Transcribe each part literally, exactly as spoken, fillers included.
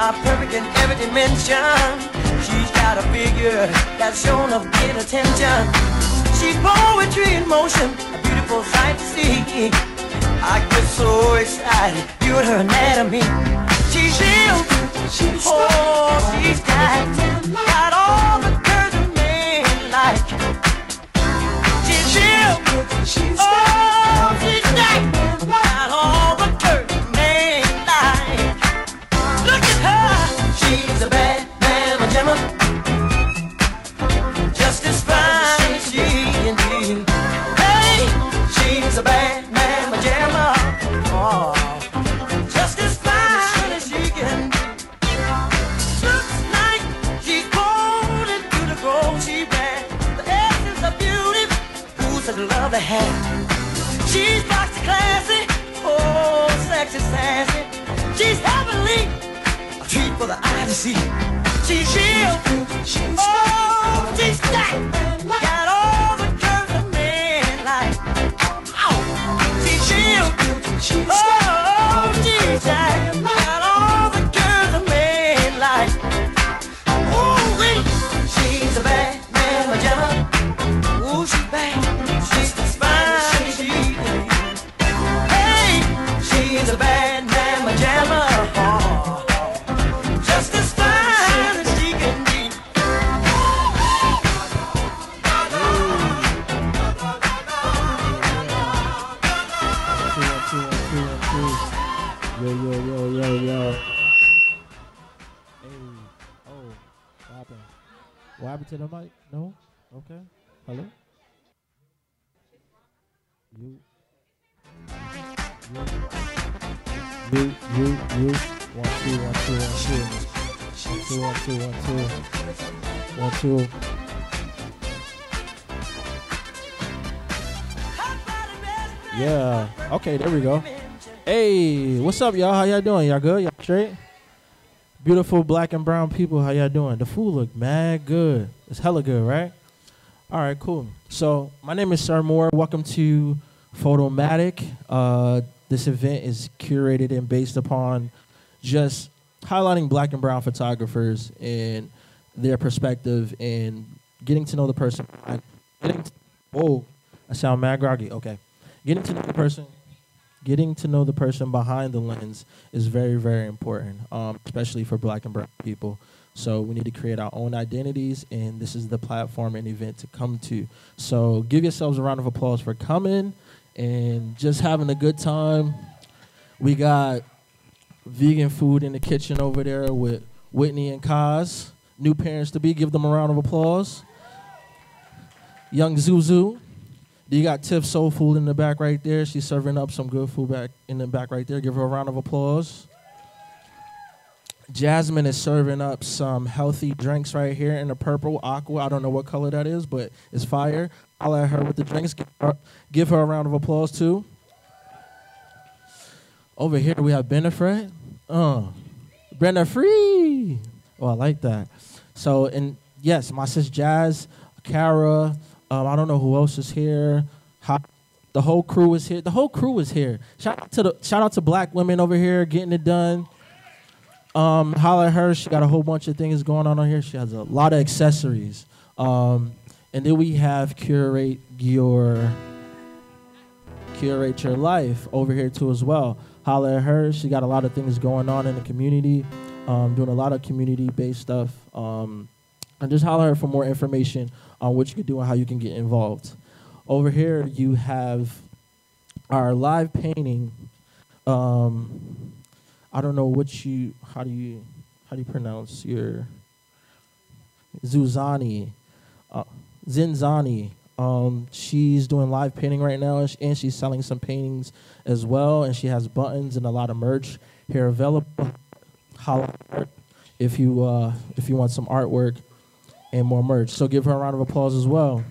are perfect in every dimension. She's got a figure that's shown of great attention. She's poetry in motion, a beautiful sight to see. I get so excited viewing her anatomy. She's ill, she's oh, she's got, got all the curves a man like. She's ill, she's oh, she's got, got all the curves a man like. Look at her, she's a bad mama jamma, just as fine as she can be. Hey, she's a bad. Love to have. She's boxy classy, oh sexy sassy. She's heavenly, a treat for the eye to see. She's real, oh she's black, got all the curves a man like. She's real, oh she's black, got all the curves a man like. Ooh wee, she's a bad man pajama. Ooh she's bad. She's a bad mama jamma, oh, just as fine as she can be. Yo, yo, yo, yo, yo. Hey, oh, what happened? What happened to the mic? No? Okay. Hello? You. You. You, you, you, one, two, one, two, one, two, one, two, one, two, one, two, one, two. Yeah, okay, there we go. Hey, what's up, y'all? How y'all doing? Y'all good? Y'all straight? Beautiful black and brown people, how y'all doing? The food look mad good. It's hella good, right? All right, cool. So, my name is Sir Moore. Welcome to Photomatic. Uh... This event is curated and based upon just highlighting black and brown photographers and their perspective and getting to know the person. I, getting to, oh, I sound mad groggy. Okay. Getting to know the person, getting to know the person behind the lens is very, very important, um, especially for black and brown people. So we need to create our own identities, and this is the platform and event to come to. So give yourselves a round of applause for coming. And just having a good time. We got vegan food in the kitchen over there with Whitney and Kaz, new parents to be. Give them a round of applause. Young Zuzu. You got Tiff Soul Food in the back right there. She's serving up some good food back in the back right there. Give her a round of applause. Jasmine is serving up some healthy drinks right here in the purple aqua. I don't know what color that is, but it's fire. I'll at her with the drinks. Give her, give her a round of applause, too. Over here, we have Brenda Free. Uh, Brenda Free. Oh, I like that. So, and yes, my sis Jazz, Cara, um, I don't know who else is here. How, the whole crew is here. The whole crew is here. Shout out to the, shout out to black women over here getting it done. Um, holla at her. She got a whole bunch of things going on on here. She has a lot of accessories. Um, and then we have Curate Your Curate Your Life over here too as well. Holla at her. She got a lot of things going on in the community, um, doing a lot of community-based stuff. Um, and just holla at her for more information on what you can do and how you can get involved. Over here you have our live painting. Um, I don't know what you, how do you, how do you pronounce your, Zuzani, uh, Zinzani. Um, she's doing live painting right now, and, sh and she's selling some paintings as well, and she has buttons and a lot of merch here available. Holla if you, uh, if you want some artwork and more merch. So give her a round of applause as well.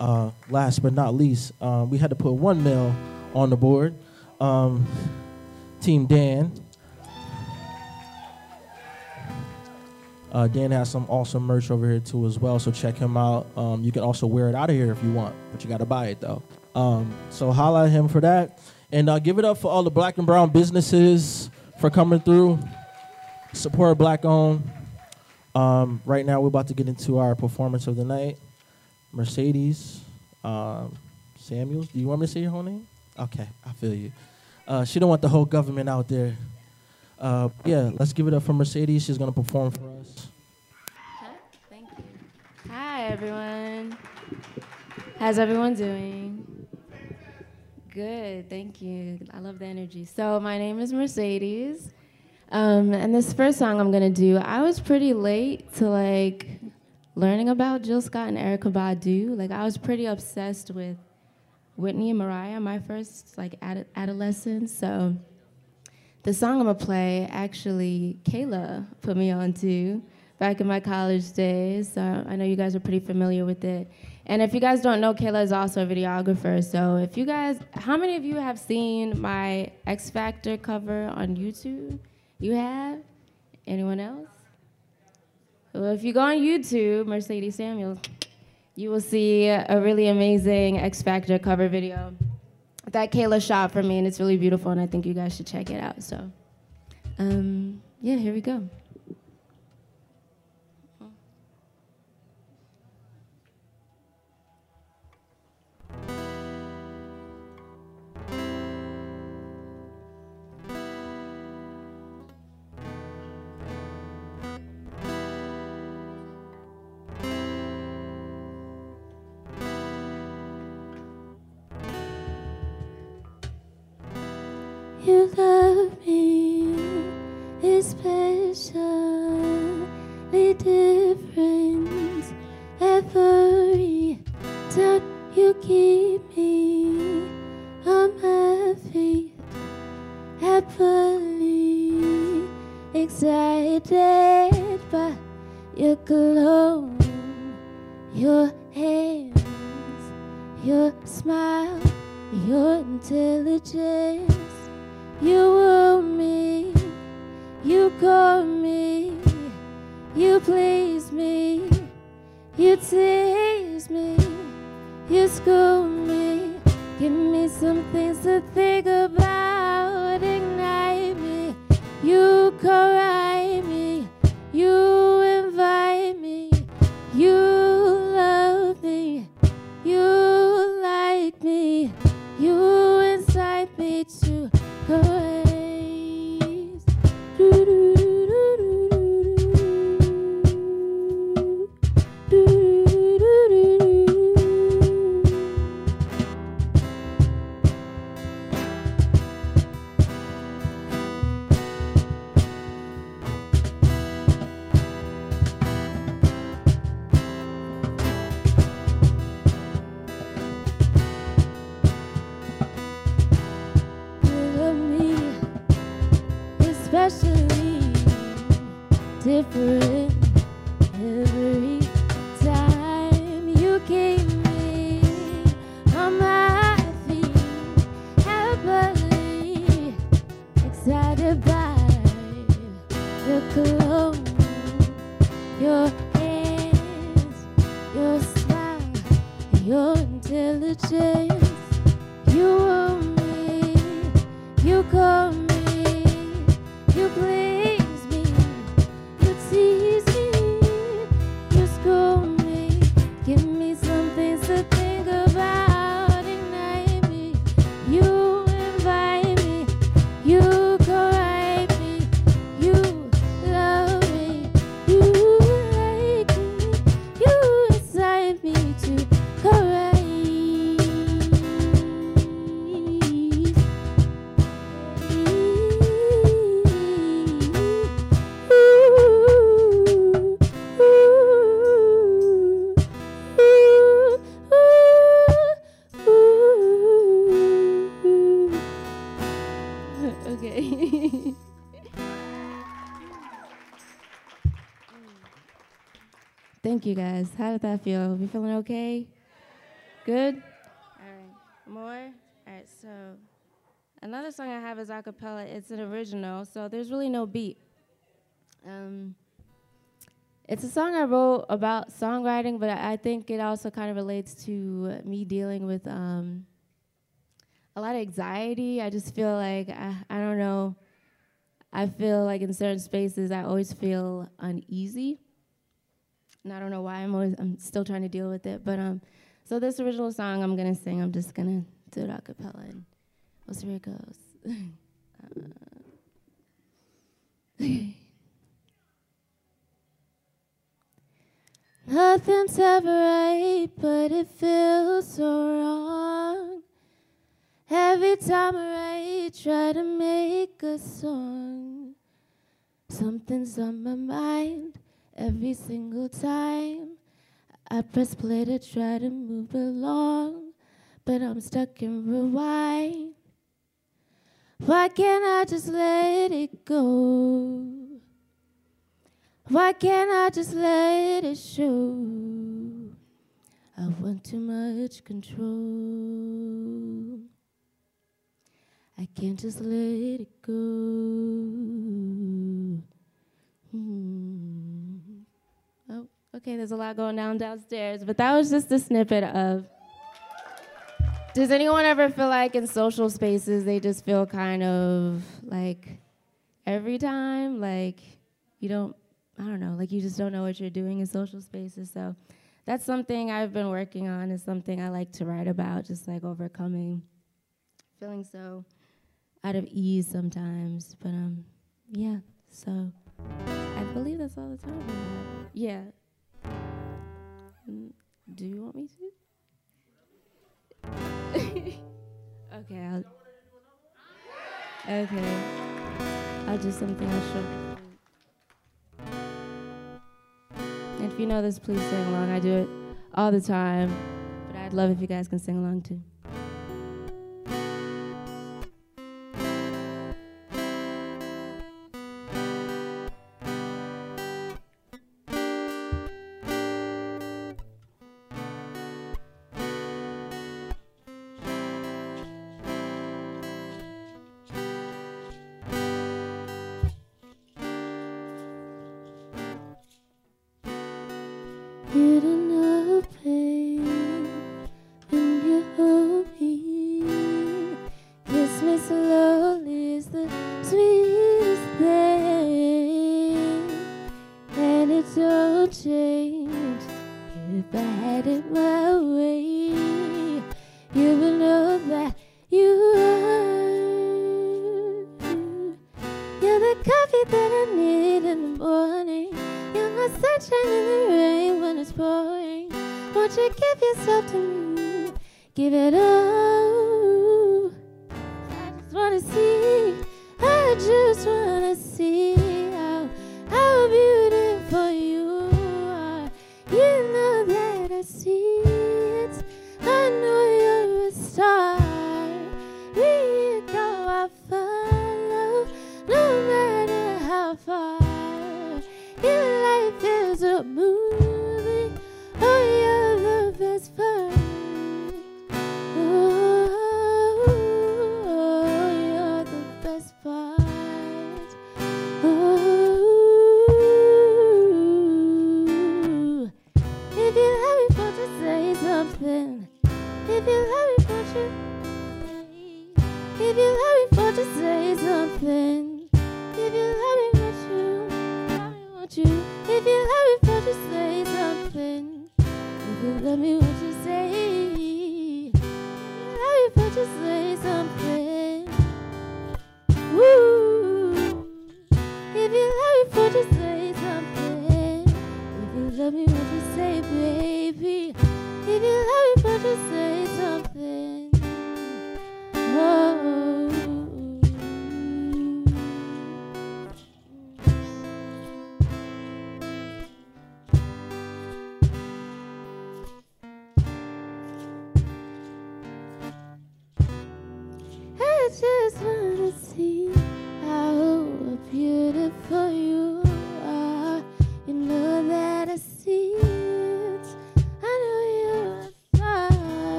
Uh, last but not least, um, we had to put one male on the board. Um, Team Dan. Uh, Dan has some awesome merch over here too as well, so check him out. Um, you can also wear it out of here if you want, but you got to buy it though. Um, so holla at him for that. And uh, give it up for all the black and brown businesses, for coming through. Support Black owned. Um, right now, we're about to get into our performance of the night. Mercedes um, Samuels. Do you want me to say your whole name? Okay, I feel you. Uh, she don't want the whole government out there. Uh, yeah, let's give it up for Mercedes. She's going to perform for us. Huh? Thank you. Hi, everyone. How's everyone doing? Good, thank you. I love the energy. So my name is Mercedes. Um, and this first song I'm going to do, I was pretty late to like learning about Jill Scott and Erykah Badu. Like I was pretty obsessed with Whitney and Mariah, my first like ad adolescence. So the song I'm going to play, actually, Kaila put me on to back in my college days. So I know you guys are pretty familiar with it. And if you guys don't know, Kaila is also a videographer. So if you guys, how many of you have seen my X Factor cover on YouTube? You have? Anyone else? Well, if you go on YouTube, Mercedes Samuels, you will see a really amazing X Factor cover video that Kaila shot for me, and it's really beautiful, and I think you guys should check it out. So, um, yeah, here we go. You love me, especially different. Every time you keep me on my feet, happily excited by your glow, your hands, your smile, your intelligence. You woo me, you call me, you please me, you tease me, you school me, give me some things to think about, ignite me, you correct me, you invite me, you love me, you like me, you incite me to ways. Do do do do do do do do do. Especially different every time you keep me on my feet, happily excited by your cologne, your hands, your smile, your intelligence. You want me, you call me. You please me, you tease me, you school me, give me some things to think about, ignite me, you invite me, you correct me, you love me, you like me, you incite me to correct. Thank you guys. How did that feel? We feeling okay? Good? All right. More? All right, so another song I have is a cappella. It's an original, so there's really no beat. Um, it's a song I wrote about songwriting, but I think it also kind of relates to me dealing with um, a lot of anxiety. I just feel like, I, I don't know, I feel like in certain spaces, I always feel uneasy. And I don't know why, I'm always, I'm still trying to deal with it. But um, so this original song I'm gonna sing, I'm just gonna do it a cappella, and we'll see where it goes. uh. Nothing's ever right, but it feels so wrong. Every time I write, try to make a song. Something's on my mind every single time. I press play to try to move along, but I'm stuck in rewind. Why can't I just let it go? Why can't I just let it show? I want too much control. I can't just let it go. Hmm. Oh, okay, there's a lot going down downstairs, but that was just a snippet of. Does anyone ever feel like in social spaces they just feel kind of like every time, like you don't, I don't know, like you just don't know what you're doing in social spaces? So that's something I've been working on, is something I like to write about, just like overcoming feeling so out of ease sometimes. But um, yeah, so I believe that's all the time. Yeah. Do you want me to? Okay, I'll, okay. I'll do something I'll show. And if you know this, please sing along. I do it all the time, but I'd love if you guys can sing along too.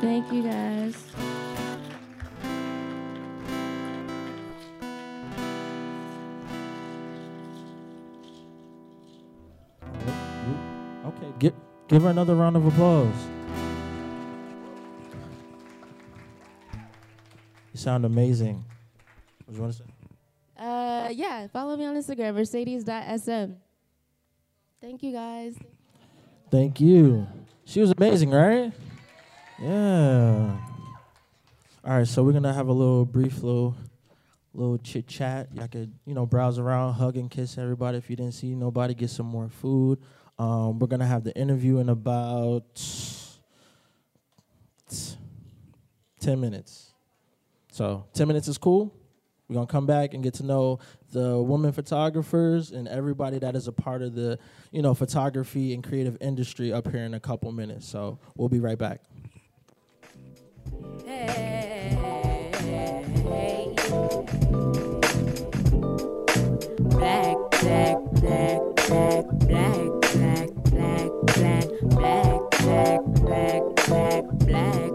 Thank you, guys. Give her another round of applause. You sound amazing. What do you want to say? Uh, yeah, follow me on Instagram, mercedes dot s m. Thank you, guys. Thank you. She was amazing, right? Yeah. All right, so we're going to have a little brief little, little chit-chat. Y'all could, you know, browse around, hug and kiss everybody. If you didn't see nobody, get some more food. Um, we're going to have the interview in about ten minutes. So ten minutes is cool. We're going to come back and get to know the women photographers and everybody that is a part of the, you know, photography and creative industry up here in a couple minutes. So we'll be right back. Hey. Black, black, black, black, black, black, black, black, black, black, black, black, black, black.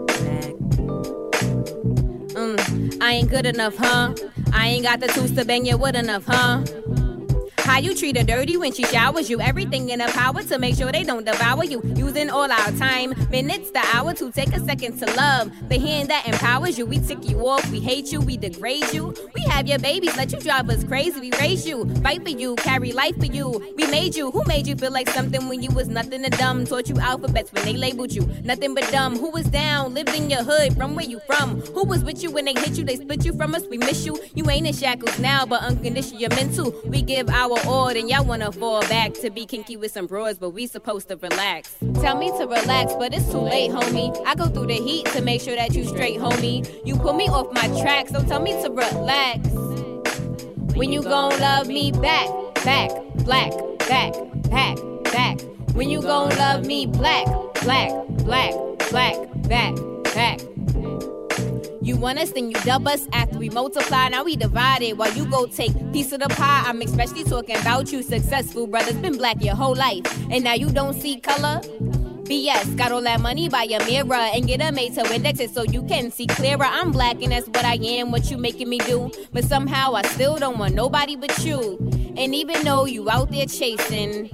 Mm, I ain't good enough, huh? I ain't got the tools to bang your wood enough, huh? How you treat her dirty when she showers you? Everything in her power to make sure they don't devour you. Using all our time, minutes, the hour to take a second to love. The hand that empowers you, we tick you off, we hate you, we degrade you. We have your babies, let you drive us crazy, we raise you. Fight for you, carry life for you. We made you, who made you feel like something when you was nothing and dumb? Taught you alphabets when they labeled you, nothing but dumb. Who was down, lived in your hood, from where you from? Who was with you when they hit you, they split you from us, we miss you. You ain't in shackles now, but unconditional, you're mental. We give our order, and y'all wanna fall back to be kinky with some broads, but we supposed to relax. Tell me to relax, but it's too late, homie. I go through the heat to make sure that you straight, homie. You pull me off my track, so tell me to relax. When you gon' love me back, back, black, back, back, back. When you gon' love me black, black, black, black, back, back. You want us, then you dub us. After we multiply, now we divided. While you go take piece of the pie, I'm especially talking about you. Successful brother's been black your whole life, and now you don't see color? B S, got all that money, buy a mirror and get a mate to index it so you can see clearer. I'm black and that's what I am, what you making me do. But somehow I still don't want nobody but you. And even though you out there chasing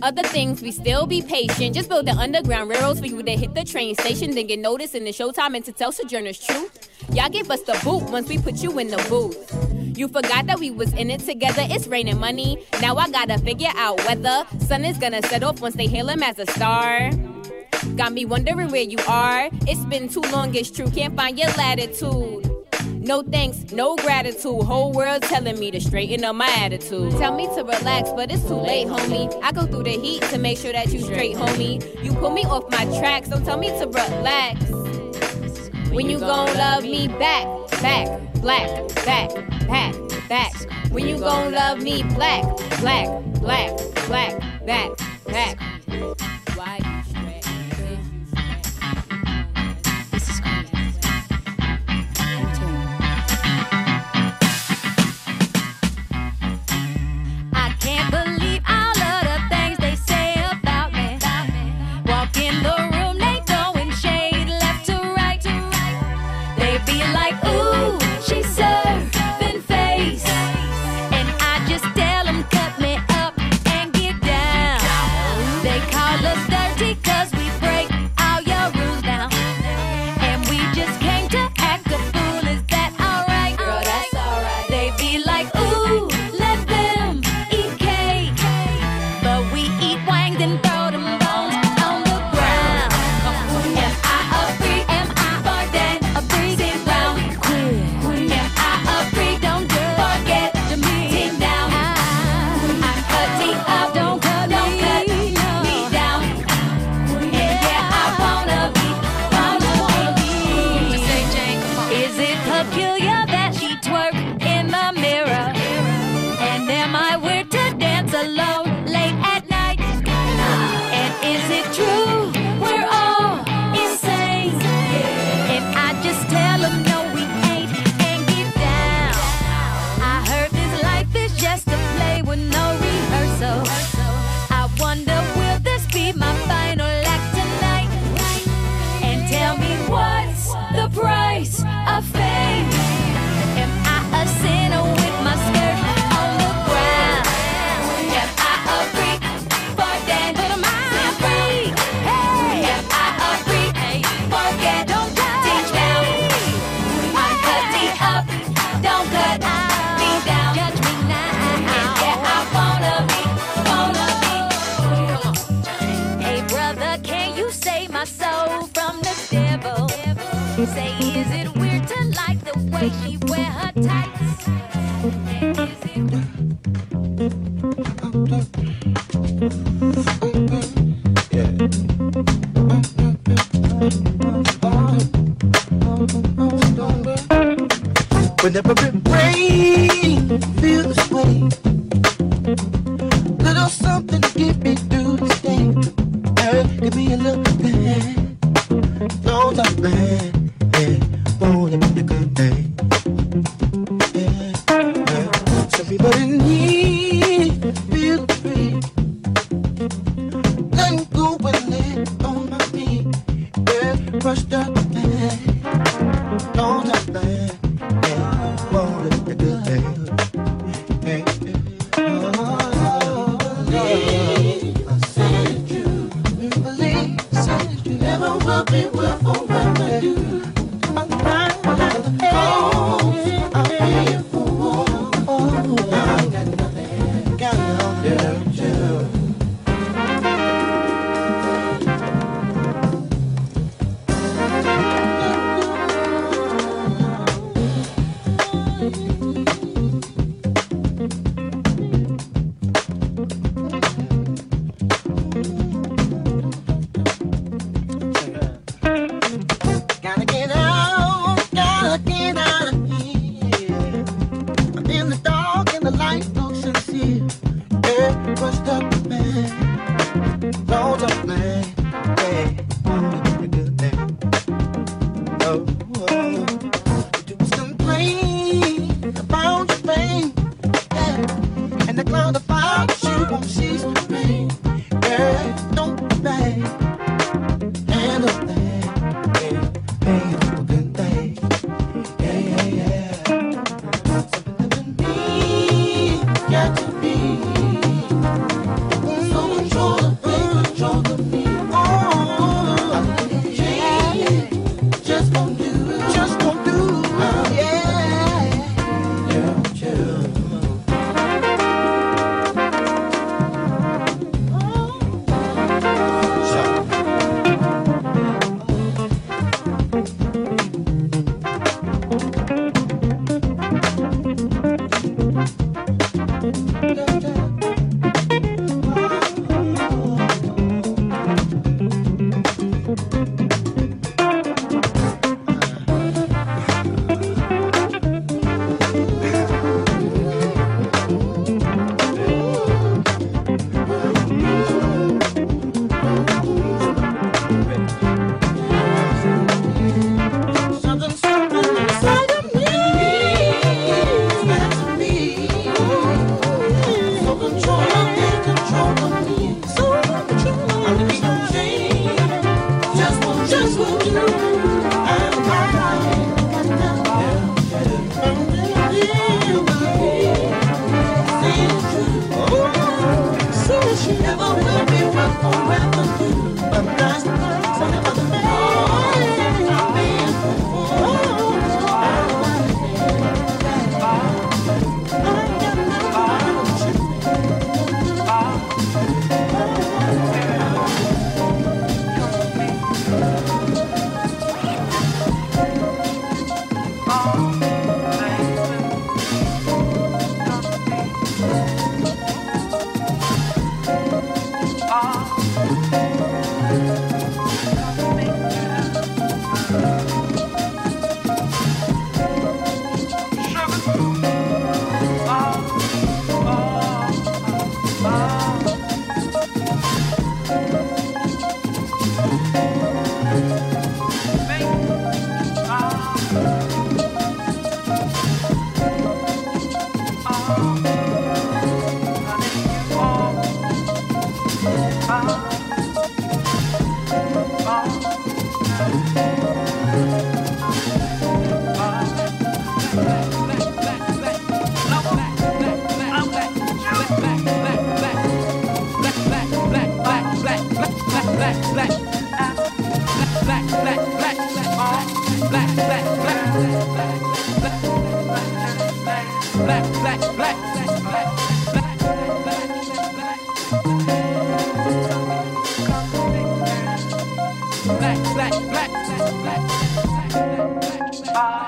other things, we still be patient. Just build the underground railroads for you to hit the train station, then get noticed in the showtime and to tell sojourners truth. Y'all give us the boot once we put you in the booth. You forgot that we was in it together. It's raining money, now I gotta figure out whether sun is gonna set off once they hail him as a star. Got me wondering where you are. It's been too long, it's true, can't find your latitude. No thanks, no gratitude. Whole world telling me to straighten up my attitude. Tell me to relax, but it's too late, homie. I go through the heat to make sure that you straight, homie. You pull me off my track, so tell me to relax. When you gon' love me back, back, black, back, back, back. When you gon' love me black, black, black, black, back, back. Why? Say, is it weird to like the way she wear her tights? And is it... Whenever it rains, feel this way. Little something to get me through this day. Eric, give me a little bit. No, not bad. Oh,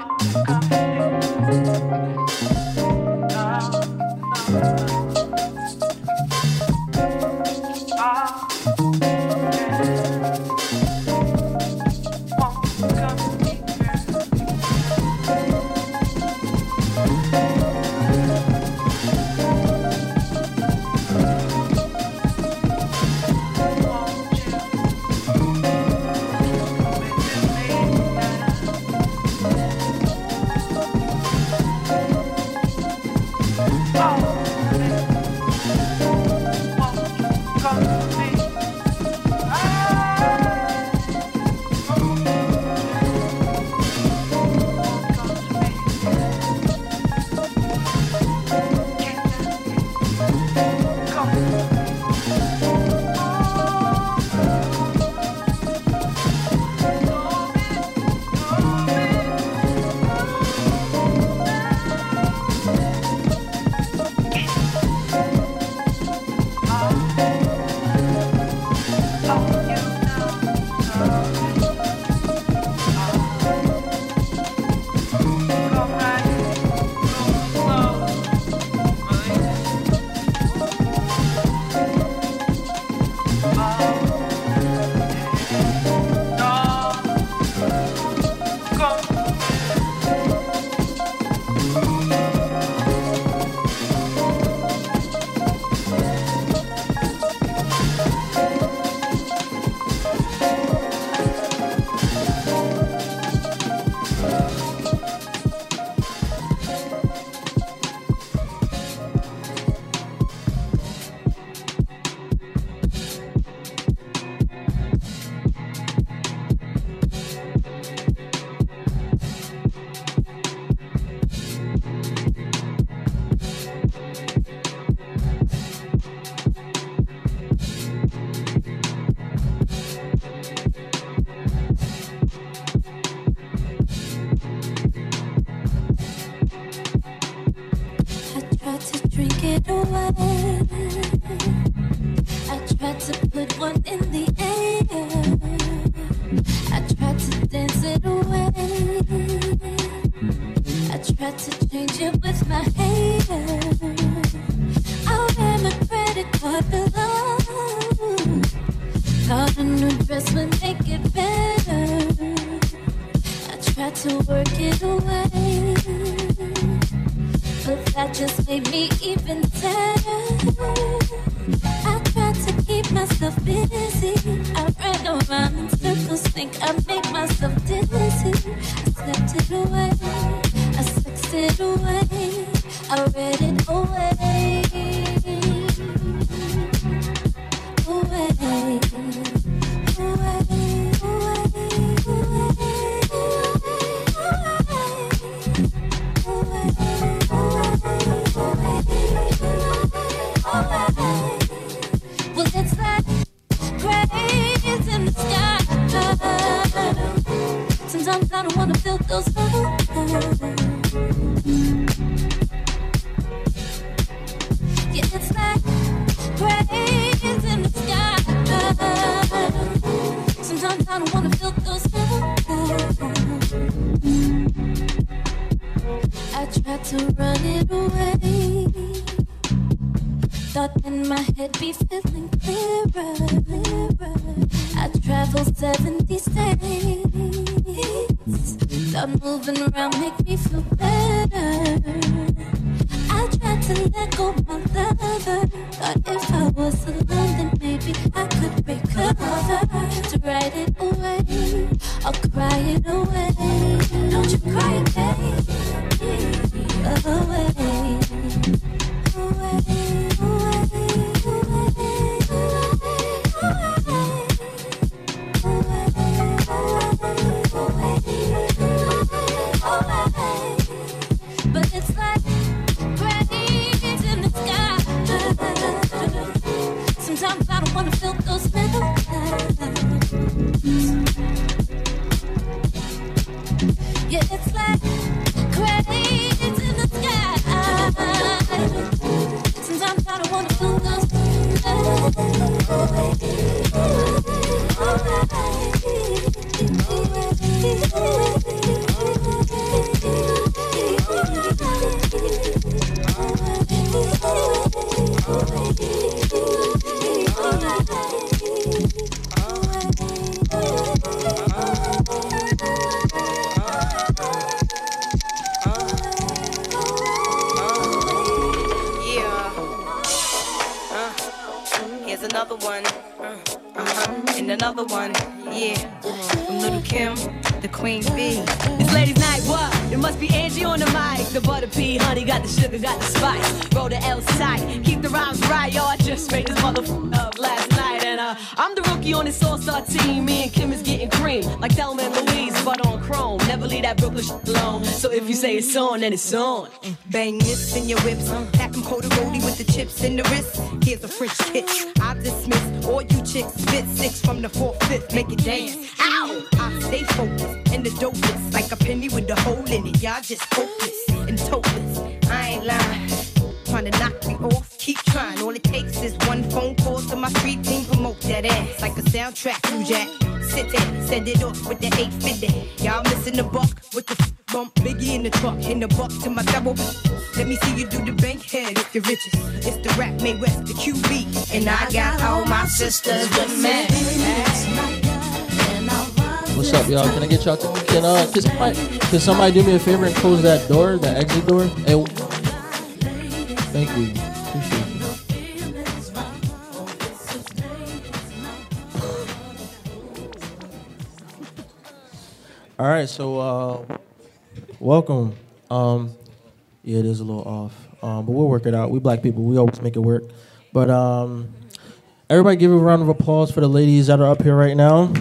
Queen Bee. It's ladies' night, what? It must be Angie on the mic. The butter pea, honey, got the sugar, got the spice. Roll the L side, keep the rhymes right, y'all. I just made this motherfucker up last night, and uh, I'm the rookie on this all-star team. Me and Kim is getting cream, like Thelma and Louise, but on chrome. Never leave that Brooklyn shit alone. So if you say it's on, then it's on. Bang this in your whips, pack them corduroy with the chips in the wrist. Here's a French kiss, I dismiss all you chicks. Spit six from the fourth, fifth, make it dance. Ow! I stay focused and the dopest, like a penny with a hole in it. Y'all just focus and topless. I ain't lying. Trying to knock me off, keep trying. All it takes is one phone call to my street team. Promote that ass like a soundtrack, you jack. Sit there, send it off with the eight fifty. Y'all missing the buck with the f bump. Biggie in the truck, in the buck to my double. Let me see you do the bank head if you're riches. It's the rap, May West, the Q B. And I got all my sisters with me. What's up, y'all? Can I get y'all? Can, uh, can, somebody, can somebody do me a favor and close that door, that exit door? And thank you. Appreciate you. All right, so uh, welcome. Um, yeah, it is a little off, um, but we'll work it out. We black people, we always make it work. But um, everybody give a round of applause for the ladies that are up here right now.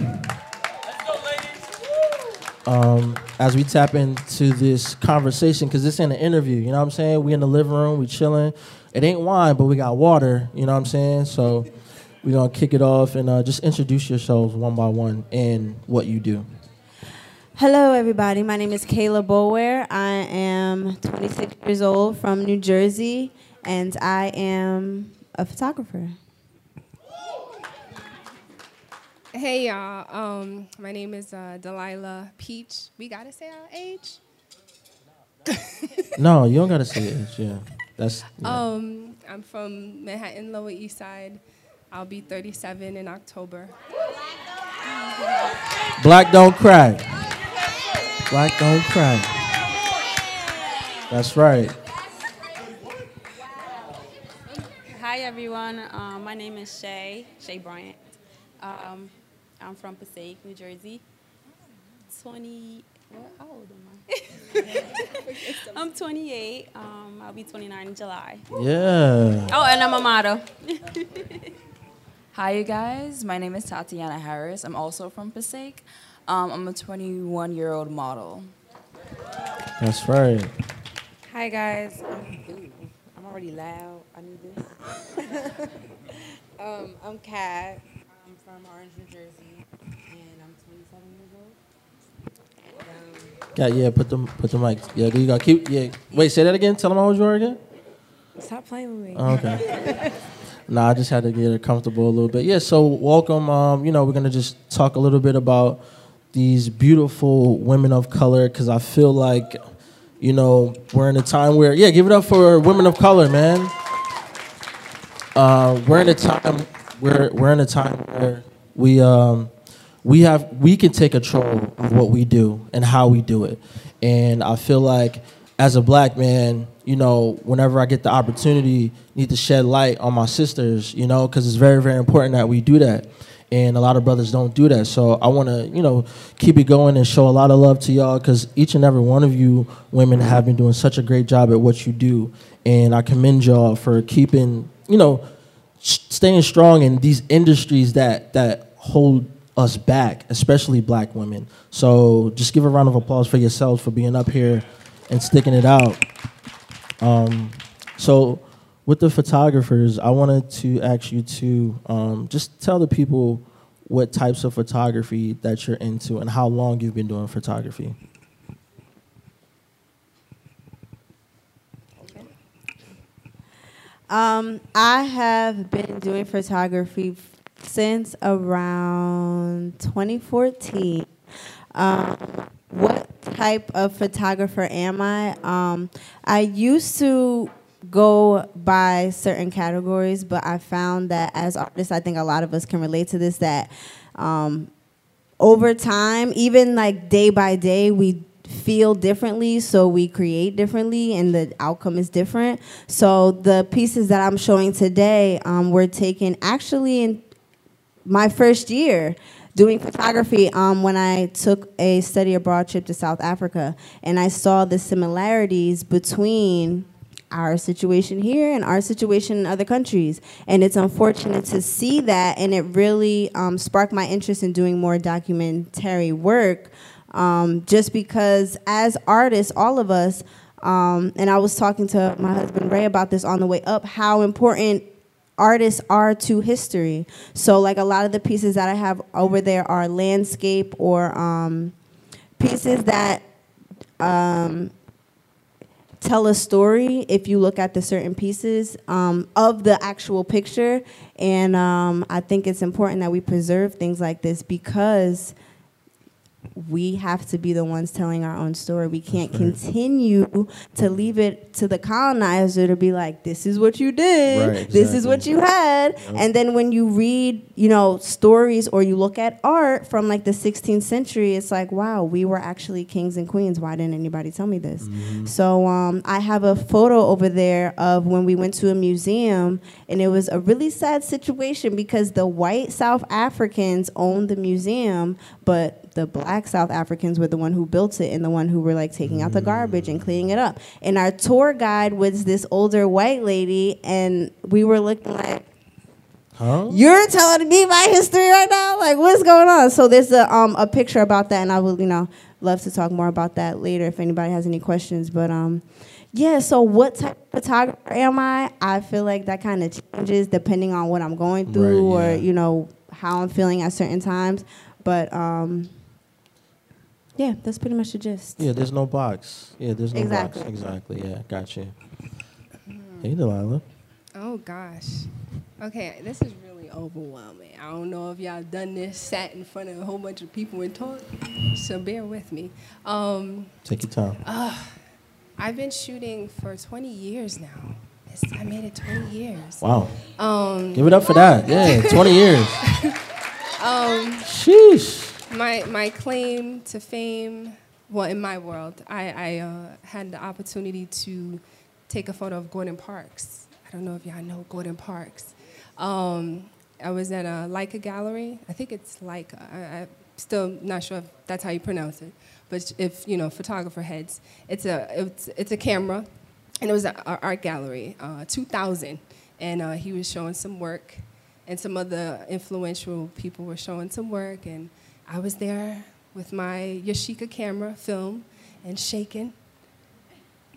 Um, as we tap into this conversation, because this ain't an interview, you know what I'm saying? We in the living room, we chilling. It ain't wine, but we got water, you know what I'm saying? So we're going to kick it off and uh, just introduce yourselves one by one and what you do. Hello, everybody. My name is Kaila Boulware. I am twenty-six years old from New Jersey, and I am a photographer. Hey y'all, um, my name is uh, Delilah Peach. We gotta say our age? No, you don't gotta say age, yeah. That's, yeah. Um, I'm from Manhattan, Lower East Side. I'll be thirty-seven in October. Black don't cry. Black don't cry. That's right. Hi everyone, um, my name is Shay, Shay Bryant. Um, I'm from Passaic, New Jersey. Twenty. What, how old am I? I'm twenty-eight. Um, I'll be twenty-nine in July. Yeah. Oh, and I'm a model. Hi, you guys. My name is Tatiana Harris. I'm also from Passaic. Um, I'm a twenty-one-year-old model. That's right. Hi, guys. Um, I'm already loud. I need this. um, I'm Kat. From Orange, New Jersey, and I'm twenty-seven years old. Um, yeah, yeah, put the put the mic. Yeah, you gotta keep. Yeah, wait, say that again. Tell them how old you are again. Stop playing with me. Oh, okay. Nah, I just had to get her comfortable a little bit. Yeah, so welcome. Um, you know, we're gonna just talk a little bit about these beautiful women of color because I feel like, you know, we're in a time where yeah, give it up for women of color, man. Uh, we're in a time. We're we're in a time where we um we have we can take control of what we do and how we do it, and I feel like as a black man, you know, whenever I get the opportunity, need to shed light on my sisters, you know, because it's very very important that we do that, and a lot of brothers don't do that. So I want to you know keep it going and show a lot of love to y'all because each and every one of you women have been doing such a great job at what you do, and I commend y'all for keeping you know. staying strong in these industries that that hold us back, especially black women. So just give a round of applause for yourselves for being up here and sticking it out. Um, so with the photographers, I wanted to ask you to um, just tell the people what types of photography that you're into and how long you've been doing photography. Um, I have been doing photography since around twenty fourteen. Um, what type of photographer am I? Um, I used to go by certain categories, but I found that as artists, I think a lot of us can relate to this, that um, over time, even like day by day, we feel differently, so we create differently and the outcome is different. So the pieces that I'm showing today um, were taken actually in my first year doing photography um, when I took a study abroad trip to South Africa, and I saw the similarities between our situation here and our situation in other countries. And it's unfortunate to see that, and it really um, sparked my interest in doing more documentary work, um, just because as artists, all of us, um, and I was talking to my husband Ray about this on the way up, how important artists are to history. So like a lot of the pieces that I have over there are landscape or um, pieces that um, tell a story if you look at the certain pieces um, of the actual picture. And um, I think it's important that we preserve things like this because we have to be the ones telling our own story. We can't continue to leave it to the colonizer to be like, this is what you did, right, exactly. This is what you had. Yep. And then when you read, you know, stories or you look at art from like the sixteenth century, it's like, wow, we were actually kings and queens. Why didn't anybody tell me this? Mm-hmm. So um, I have a photo over there of when we went to a museum, and it was a really sad situation because the white South Africans owned the museum, but the black South Africans were the one who built it and the one who were like taking out the garbage and cleaning it up. And our tour guide was this older white lady, and we were looking like, huh? You're telling me my history right now? Like, what's going on? So there's a um a picture about that, and I will, you know, love to talk more about that later if anybody has any questions. But um yeah, so what type of photographer am I? I feel like that kind of changes depending on what I'm going through, right, yeah, or, you know, how I'm feeling at certain times. But um yeah, that's pretty much the gist. Yeah, there's no box. Yeah, there's no exactly. box. Exactly. Yeah, gotcha. Mm. Hey, Delilah. Oh, gosh. Okay, this is really overwhelming. I don't know if y'all done this, sat in front of a whole bunch of people and talked, so bear with me. Um, Take your time. Uh, I've been shooting for twenty years now. It's, I made it twenty years. Wow. Um, Give it up for that. Yeah, twenty years. um, Sheesh. My my claim to fame, well, in my world, I, I uh, had the opportunity to take a photo of Gordon Parks. I don't know if y'all know Gordon Parks. Um, I was at a Leica gallery. I think it's Leica. I, I'm still not sure if that's how you pronounce it. But if, you know, photographer heads, it's a, it's, it's a camera. And it was an art gallery, uh, two thousand. And uh, he was showing some work. And some other influential people were showing some work. And I was there with my Yashica camera film and shaking.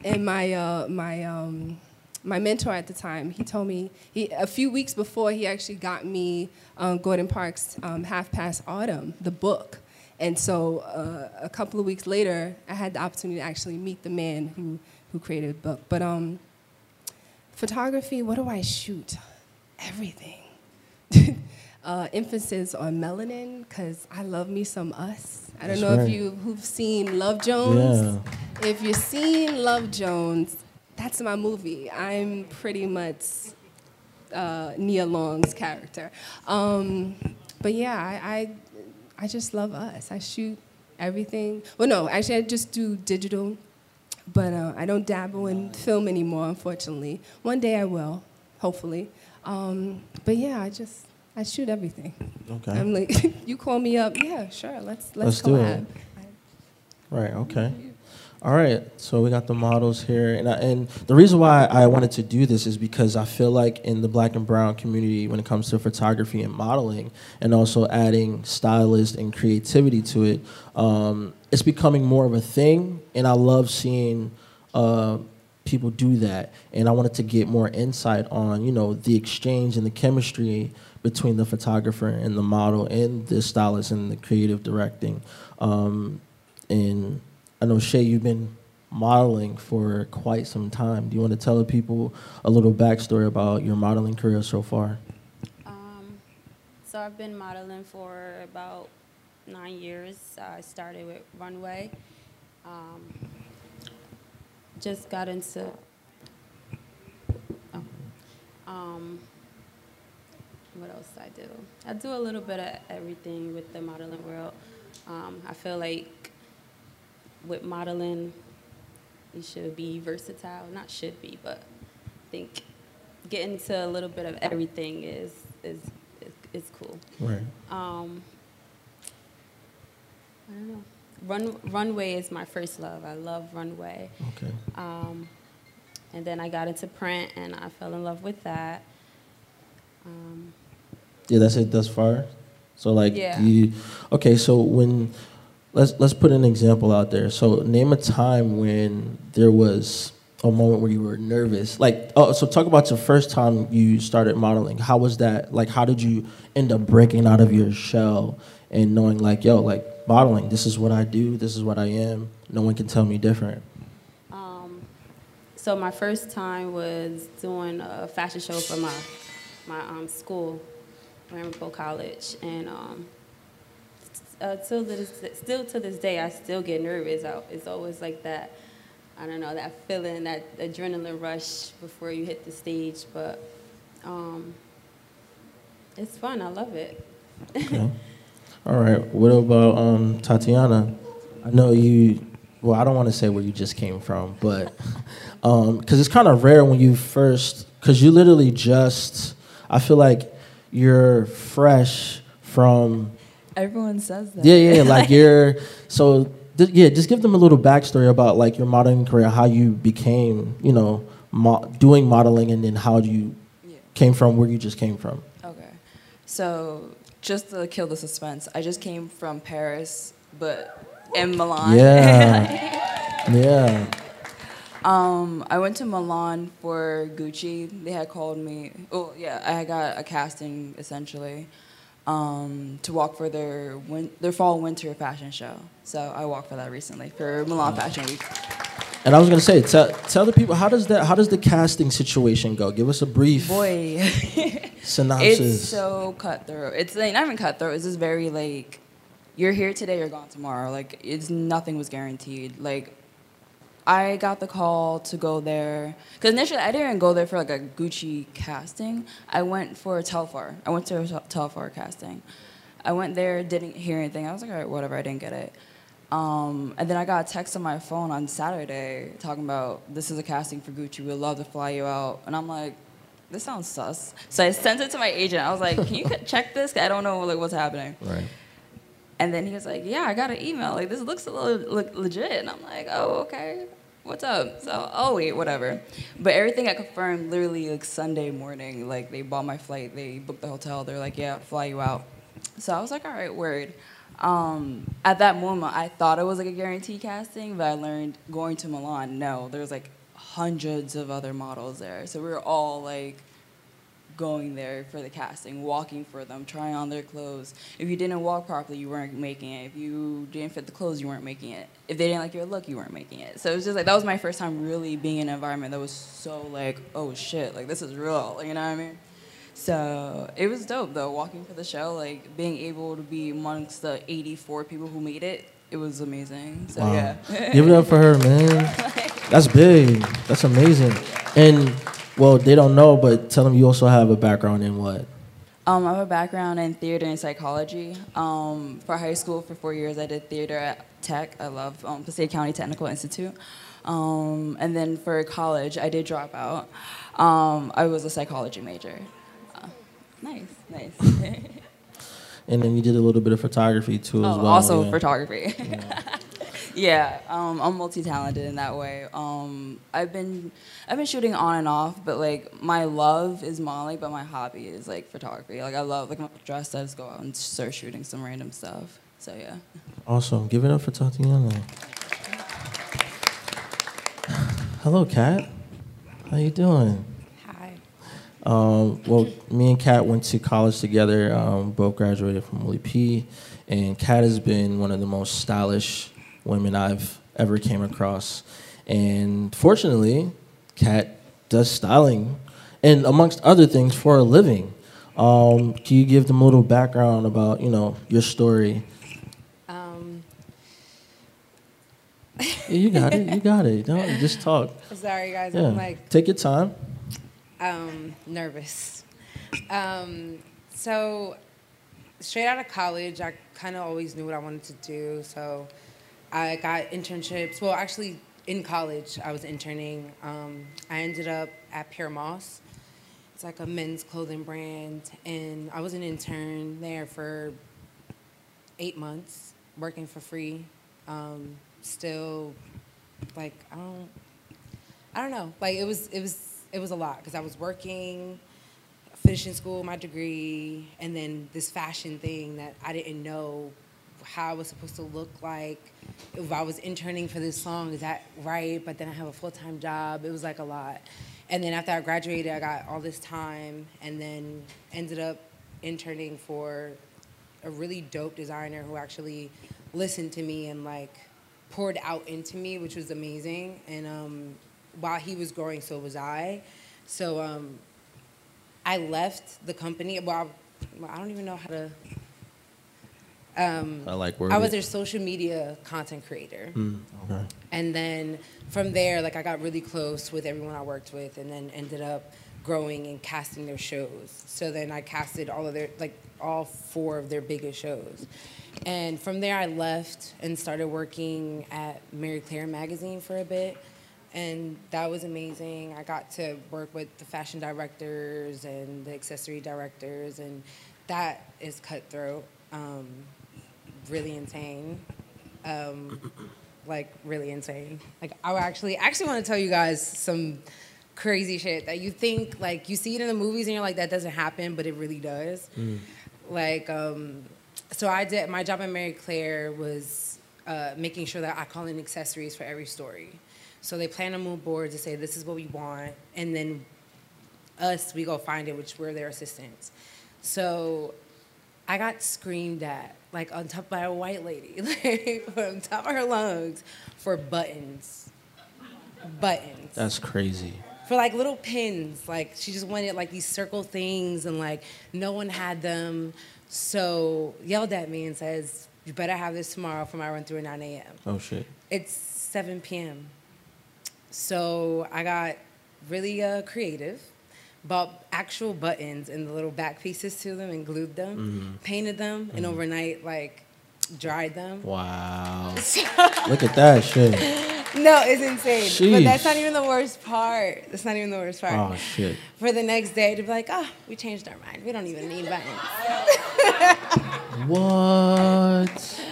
And my uh, my um, my mentor at the time, he told me, he, a few weeks before, he actually got me um, Gordon Parks' um, Half Past Autumn, the book. And so uh, a couple of weeks later, I had the opportunity to actually meet the man who, who created the book. But um, photography, what do I shoot? Everything. Uh, emphasis on melanin, because I love me some us. I don't That's know right. if you who've seen Love Jones. Yeah. If you've seen Love Jones, that's my movie. I'm pretty much uh, Nia Long's character. Um, but yeah, I, I I just love us. I shoot everything. Well, no, actually, I just do digital, but uh, I don't dabble in film anymore, unfortunately. One day I will, hopefully. Um, but yeah, I just. I shoot everything. Okay. I'm like, you call me up. Yeah, sure. Let's let's, let's collab. Do it. Right. Okay. All right. So we got the models here, and I, and the reason why I wanted to do this is because I feel like in the Black and Brown community, when it comes to photography and modeling, and also adding stylist and creativity to it, um, it's becoming more of a thing, and I love seeing. Uh, people do that, and I wanted to get more insight on, you know, the exchange and the chemistry between the photographer and the model and the stylist and the creative directing. Um, and I know, Shay, you've been modeling for quite some time. Do you want to tell the people a little backstory about your modeling career so far? Um, so I've been modeling for about nine years. I started with runway. Um, Just got into, oh, um, what else do I do? I do a little bit of everything with the modeling world. Um, I feel like with modeling, you should be versatile. Not should be, but I think getting to a little bit of everything is is is, is cool. Right. Um, I don't know. Run, runway is my first love. I love runway. Okay. Um, and then I got into print, and I fell in love with that. Um, yeah, that's it thus far. So like, yeah. you, okay. So when let's let's put an example out there. So name a time when there was a moment where you were nervous. Like, oh, so talk about your first time you started modeling. How was that? Like, how did you end up breaking out of your shell and knowing like, yo, like. Modeling, this is what I do, this is what I am, no one can tell me different. Um, so my first time was doing a fashion show for my, my um, school, Ramapo College, and um, uh, till this, still to this day, I still get nervous. I, it's always like that, I don't know, that feeling, that adrenaline rush before you hit the stage, but um, it's fun, I love it. Okay. All right, what about um, Tatiana? I know you, well, I don't want to say where you just came from, but, because um, it's kind of rare when you first, because you literally just, I feel like you're fresh from. Everyone says that. Yeah, yeah, like you're, so, th- yeah, just give them a little backstory about like your modeling career, how you became, you know, mo- doing modeling, and then how you yeah. came from where you just came from. Okay, so. Just to kill the suspense, I just came from Paris, but in Milan. Yeah, yeah. Um, I went to Milan for Gucci. They had called me. Oh, yeah, I got a casting essentially um, to walk for their win- their fall winter fashion show. So I walked for that recently for Milan Fashion Week. And I was gonna say, tell tell the people how does that how does the casting situation go? Give us a brief. Boy. Synopsis. It's so cutthroat. It's like not even cutthroat. It's just very like, you're here today, you're gone tomorrow. Like it's nothing was guaranteed. Like, I got the call to go there because initially I didn't even go there for like a Gucci casting. I went for a Telfar. I went to a Telfar casting. I went there, didn't hear anything. I was like, all right, whatever. I didn't get it. Um, and then I got a text on my phone on Saturday talking about this is a casting for Gucci. We'd love to fly you out. And I'm like. This sounds sus. So I sent it to my agent. I was like, can you check this? I don't know like what's happening. Right. And then he was like, yeah, I got an email. Like, this looks a little le- legit. And I'm like, oh, okay. What's up? So, oh, wait, whatever. But everything I confirmed literally like Sunday morning. Like, they bought my flight. They booked the hotel. They're like, yeah, fly you out. So I was like, all right, word. Um, at that moment, I thought it was like a guaranteed casting. But I learned going to Milan, no, there's like hundreds of other models there. So we were all like going there for the casting, walking for them, trying on their clothes. If you didn't walk properly, you weren't making it. If you didn't fit the clothes, you weren't making it. If they didn't like your look, you weren't making it. So it was just like, that was my first time really being in an environment that was so like, oh shit, like this is real, you know what I mean? So it was dope though, walking for the show, like being able to be amongst the eighty-four people who made it, it was amazing. So wow. yeah. Give it up for her, man. That's big. That's amazing. And, well, they don't know, but tell them you also have a background in what? Um, I have a background in theater and psychology. Um, for high school, for four years, I did theater at Tech. I love um, Passaic County Technical Institute. Um, and then for college, I did drop out. Um, I was a psychology major. Uh, nice, nice. And then you did a little bit of photography, too, oh, as well. Also yeah. photography. Yeah. Yeah, um, I'm multi-talented in that way. Um, I've been I've been shooting on and off, but like my love is modeling, but my hobby is like photography. Like I love like my dress, I just go out and start shooting some random stuff. So yeah. Awesome. Give it up for Tatiana. Hello, Kat. How you doing? Hi. Um, well, me and Kat went to college together. Um, both graduated from W P, and Kat has been one of the most stylish women I've ever came across. And fortunately, Kat does styling, and amongst other things, for a living. Um, can you give them a little background about, you know, your story? Um. Yeah, you got it, you got it. Don't just talk. Sorry, guys, yeah. I'm like... Take your time. Um, nervous. Um, so, straight out of college, I kind of always knew what I wanted to do, so... I got internships. Well, actually, in college, I was interning. Um, I ended up at Pure Moss. It's like a men's clothing brand. And I was an intern there for eight months, working for free, um, still, like, I don't, I don't know. Like, it was, it was, it was a lot, because I was working, finishing school, my degree, and then this fashion thing that I didn't know how I was supposed to look like. If I was interning for this song, is that right? But then I have a full-time job. It was like a lot. And then after I graduated, I got all this time, and then ended up interning for a really dope designer who actually listened to me and like poured out into me, which was amazing. And um, while he was growing, so was I. So um, I left the company. Well, I don't even know how to. Um, I like I was their social media content creator. Mm, okay. And then from there, like, I got really close with everyone I worked with, and then ended up growing and casting their shows. So then I casted all of their, like, all four of their biggest shows. And from there, I left and started working at Marie Claire magazine for a bit. And that was amazing. I got to work with the fashion directors and the accessory directors, and that is cutthroat. Um, Really insane, um, like really insane. Like I actually, actually want to tell you guys some crazy shit that you think, like, you see it in the movies and you're like, that doesn't happen, but it really does. Mm. Like, um, so I did my job at Marie Claire was uh, making sure that I call in accessories for every story. So they plan a mood board to say this is what we want, and then us we go find it, which we're their assistants. So I got screamed at, like, on top by a white lady, like, on top of her lungs for buttons. Buttons. That's crazy. For, like, little pins. Like, she just wanted, like, these circle things, and, like, no one had them. So yelled at me and says, you better have this tomorrow for my run-through at nine A M Oh, shit. It's seven P M So I got really uh, creative. Bought actual buttons and the little back pieces to them and glued them, mm-hmm. painted them, mm-hmm. and overnight, like, dried them. Wow. So, look at that shit. No, it's insane. Sheesh. But that's not even the worst part. That's not even the worst part. Oh, shit. For the next day to be like, oh, we changed our mind. We don't even need buttons. What?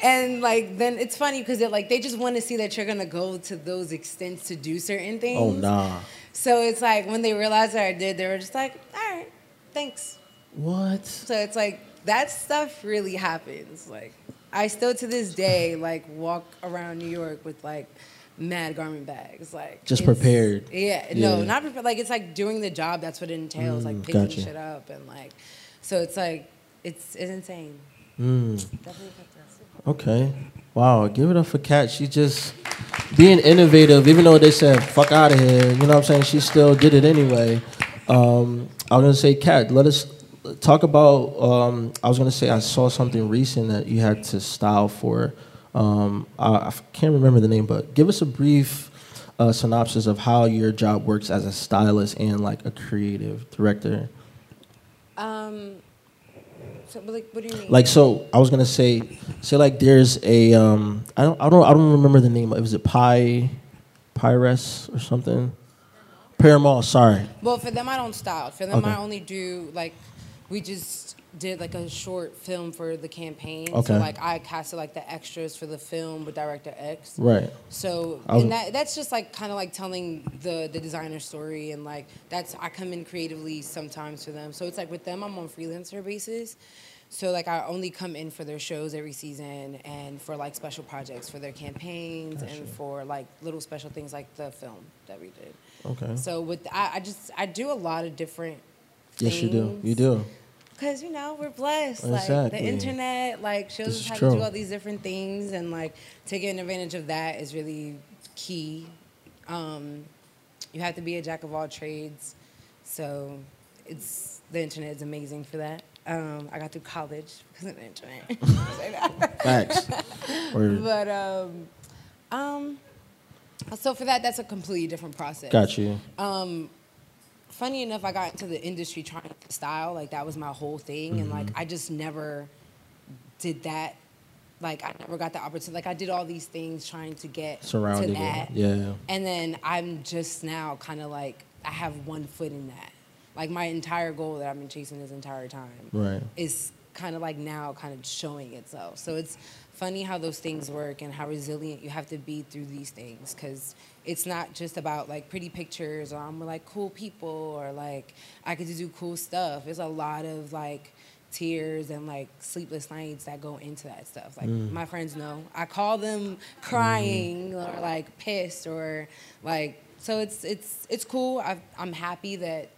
And, like, then it's funny because, like, they just want to see that you're going to go to those extents to do certain things. Oh, nah. So it's like when they realized that I did, they were just like, all right, thanks. What? So it's like that stuff really happens. Like, I still to this day, like, walk around New York with, like, mad garment bags. Like, just prepared. Yeah, yeah. No, not prepared. Like, it's like doing the job. That's what it entails. Mm, like picking gotcha. Shit up and, like, so it's like it's it's insane. Mm. Definitely. Okay. Wow, give it up for Kat. She just being innovative, even though they said, fuck out of here, you know what I'm saying? She still did it anyway. Um, I was going to say, Kat, let us talk about, um, I was going to say I saw something recent that you had to style for. Um, I, I can't remember the name, but give us a brief uh, synopsis of how your job works as a stylist and, like, a creative director. Um. So, like, what do you mean? Like, so I was gonna say, say like there's a um, I don't I don't I don't remember the name. It was a Py, Pyres or something. Paramall. Sorry. Well, for them I don't style. For them okay. I only do, like, we just did like a short film for the campaign. Okay. So, like, I casted like the extras for the film with Director X. Right. So and that that's just like kind of like telling the the designer story, and, like, that's I come in creatively sometimes for them. So it's like with them I'm on freelancer basis. So, like, I only come in for their shows every season and for, like, special projects for their campaigns gotcha. And for, like, little special things like the film that we did. Okay. So with I, I just I do a lot of different things. Yes, you do. You do. Because, you know, we're blessed. Exactly. Like, the internet, like, shows us how true. To do all these different things. And, like, taking advantage of that is really key. Um, you have to be a jack of all trades. So it's the internet is amazing for that. Um, I got through college because of the internet. Facts. But, um, um, so for that, that's a completely different process. Got you. Um, funny enough, I got into the industry trying to style. Like, that was my whole thing. Mm-hmm. And, like, I just never did that. Like, I never got the opportunity. Like, I did all these things trying to get surrounded to that. It. Yeah. And then I'm just now kind of, like, I have one foot in that. Like, my entire goal that I've been chasing this entire time right. is kind of, like, now kind of showing itself. So it's funny how those things work and how resilient you have to be through these things, because it's not just about like pretty pictures or I'm like cool people or like I could just do cool stuff. It's a lot of like tears and like sleepless nights that go into that stuff. Like mm. my friends know. I call them crying mm. or like pissed or like, so it's it's it's cool. I've, I'm happy that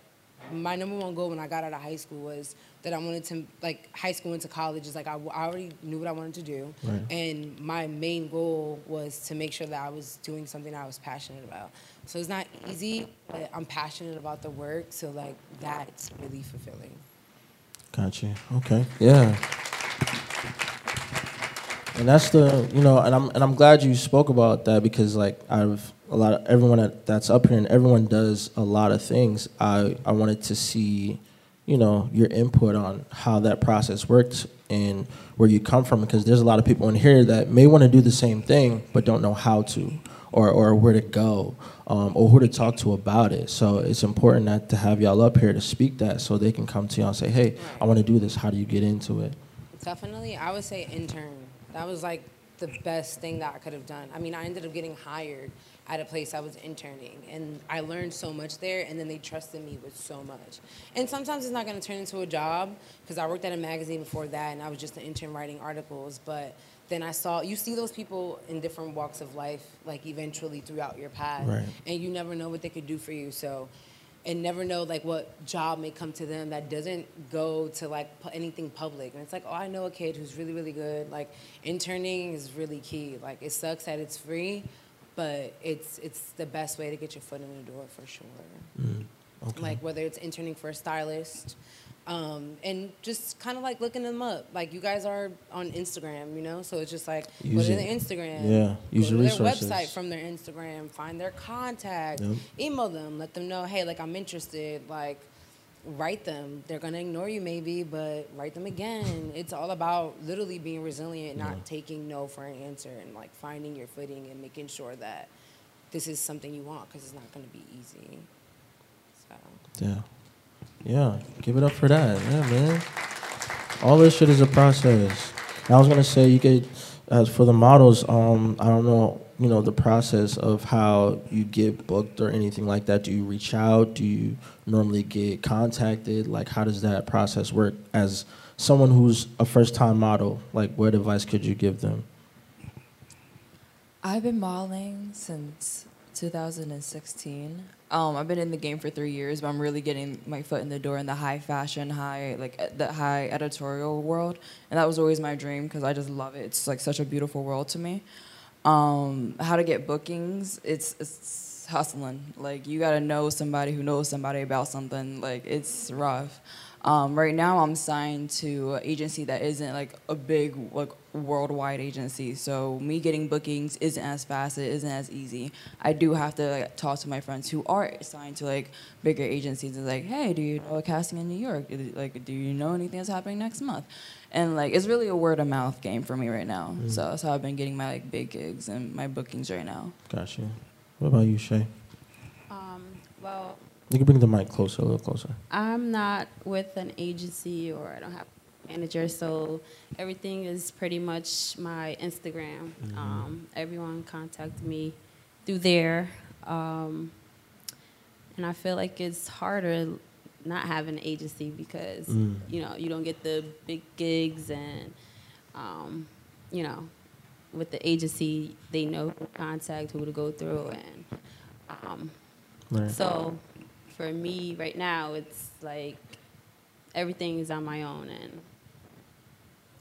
my number one goal when I got out of high school was that I wanted to, like, high school into college is, like, I, I already knew what I wanted to do. Right. And my main goal was to make sure that I was doing something I was passionate about. So it's not easy, but I'm passionate about the work. So, like, that's really fulfilling. Gotcha. Okay. Yeah. And that's the, you know, and I'm, and I'm glad you spoke about that because, like, I've, a lot of, everyone that, that's up here and everyone does a lot of things. I, I wanted to see, you know, your input on how that process works and where you come from, because there's a lot of people in here that may want to do the same thing but don't know how to or, or where to go um, or who to talk to about it. So it's important that to have y'all up here to speak that so they can come to y'all and say, hey, I want to do this. How do you get into it? Definitely. I would say intern. That was like the best thing that I could have done. I mean, I ended up getting hired at a place I was interning, and I learned so much there, and then they trusted me with so much. And sometimes it's not gonna turn into a job, because I worked at a magazine before that, and I was just an intern writing articles, but then I saw, you see those people in different walks of life, like eventually throughout your path, right. And you never know what they could do for you, so, and never know like what job may come to them that doesn't go to like anything public. And it's like, oh, I know a kid who's really, really good. Like interning is really key. Like it sucks that it's free, but it's it's the best way to get your foot in the door for sure. Mm, okay. Like whether it's interning for a stylist um, and just kind of like looking them up. Like you guys are on Instagram, you know? So it's just like, go to their Instagram. Yeah, use your resources. Their website from their Instagram, find their contact, yep. Email them, let them know, hey, like I'm interested, like write them. They're gonna ignore you maybe, but write them again. It's all about literally being resilient, not yeah. taking no for an answer and like finding your footing and making sure that this is something you want because it's not gonna be easy, so. Yeah. Yeah, give it up for that. Yeah, man. All this shit is a process. And I was gonna say you could, as for the models, um, I don't know, you know, the process of how you get booked or anything like that. Do you reach out? Do you normally get contacted? Like, how does that process work? As someone who's a first-time model, like, what advice could you give them? I've been modeling since two thousand sixteen. Um, I've been in the game for three years, but I'm really getting my foot in the door in the high fashion, high like the high editorial world, and that was always my dream because I just love it. It's like such a beautiful world to me. Um, how to get bookings? It's, it's hustling. Like you gotta know somebody who knows somebody about something. Like it's rough. Um, right now, I'm signed to an agency that isn't like a big like worldwide agency. So me getting bookings isn't as fast. It isn't as easy. I do have to like, talk to my friends who are signed to like bigger agencies and like, hey, do you know a casting in New York? Like, do you know anything that's happening next month? And like, it's really a word of mouth game for me right now. Mm-hmm. So that's how I've been getting my like big gigs and my bookings right now. Gotcha. What about you, Shay? Um, well. You can bring the mic closer, a little closer. I'm not with an agency or I don't have a manager, so everything is pretty much my Instagram. Mm-hmm. Um, everyone contacted me through there. Um, and I feel like it's harder not having an agency because, mm. you know, you don't get the big gigs and, um, you know, with the agency, they know who to contact, who to go through. and um, right. So... For me, right now, it's like everything is on my own, and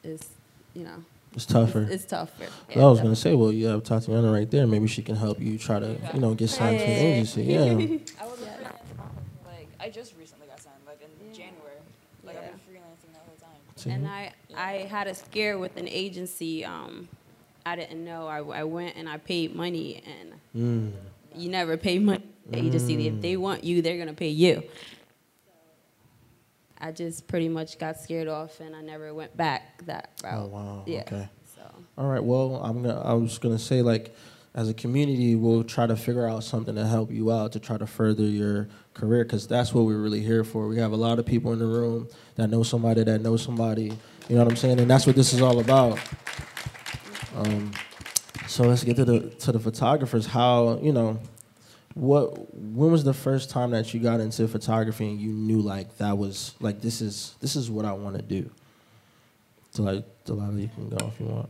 it's, you know. It's tougher. It's, it's tougher. Yeah, well, I was going to say, well, you have Tatiana right there. Maybe she can help you try to, you know, get signed hey. to an agency. Yeah. I was yeah. like, I just recently got signed, like in yeah. January. Like, yeah. I've been freelancing the whole time. See? And I, yeah. I had a scare with an agency. Um, I didn't know. I, I went and I paid money, and mm. you never pay money. Agency. Mm. If they want you, they're going to pay you. I just pretty much got scared off, and I never went back that route. Oh, wow. Yeah. Okay. So. All right. Well, I'm gonna, I was going to say, like, as a community, we'll try to figure out something to help you out to try to further your career, because that's what we're really here for. We have a lot of people in the room that know somebody that knows somebody. You know what I'm saying? And that's what this is all about. Um, so let's get to the to the photographers. How, you know, what when was the first time that you got into photography and you knew like that was like this is this is what I want to do? So like, Delilah, you can go if you want.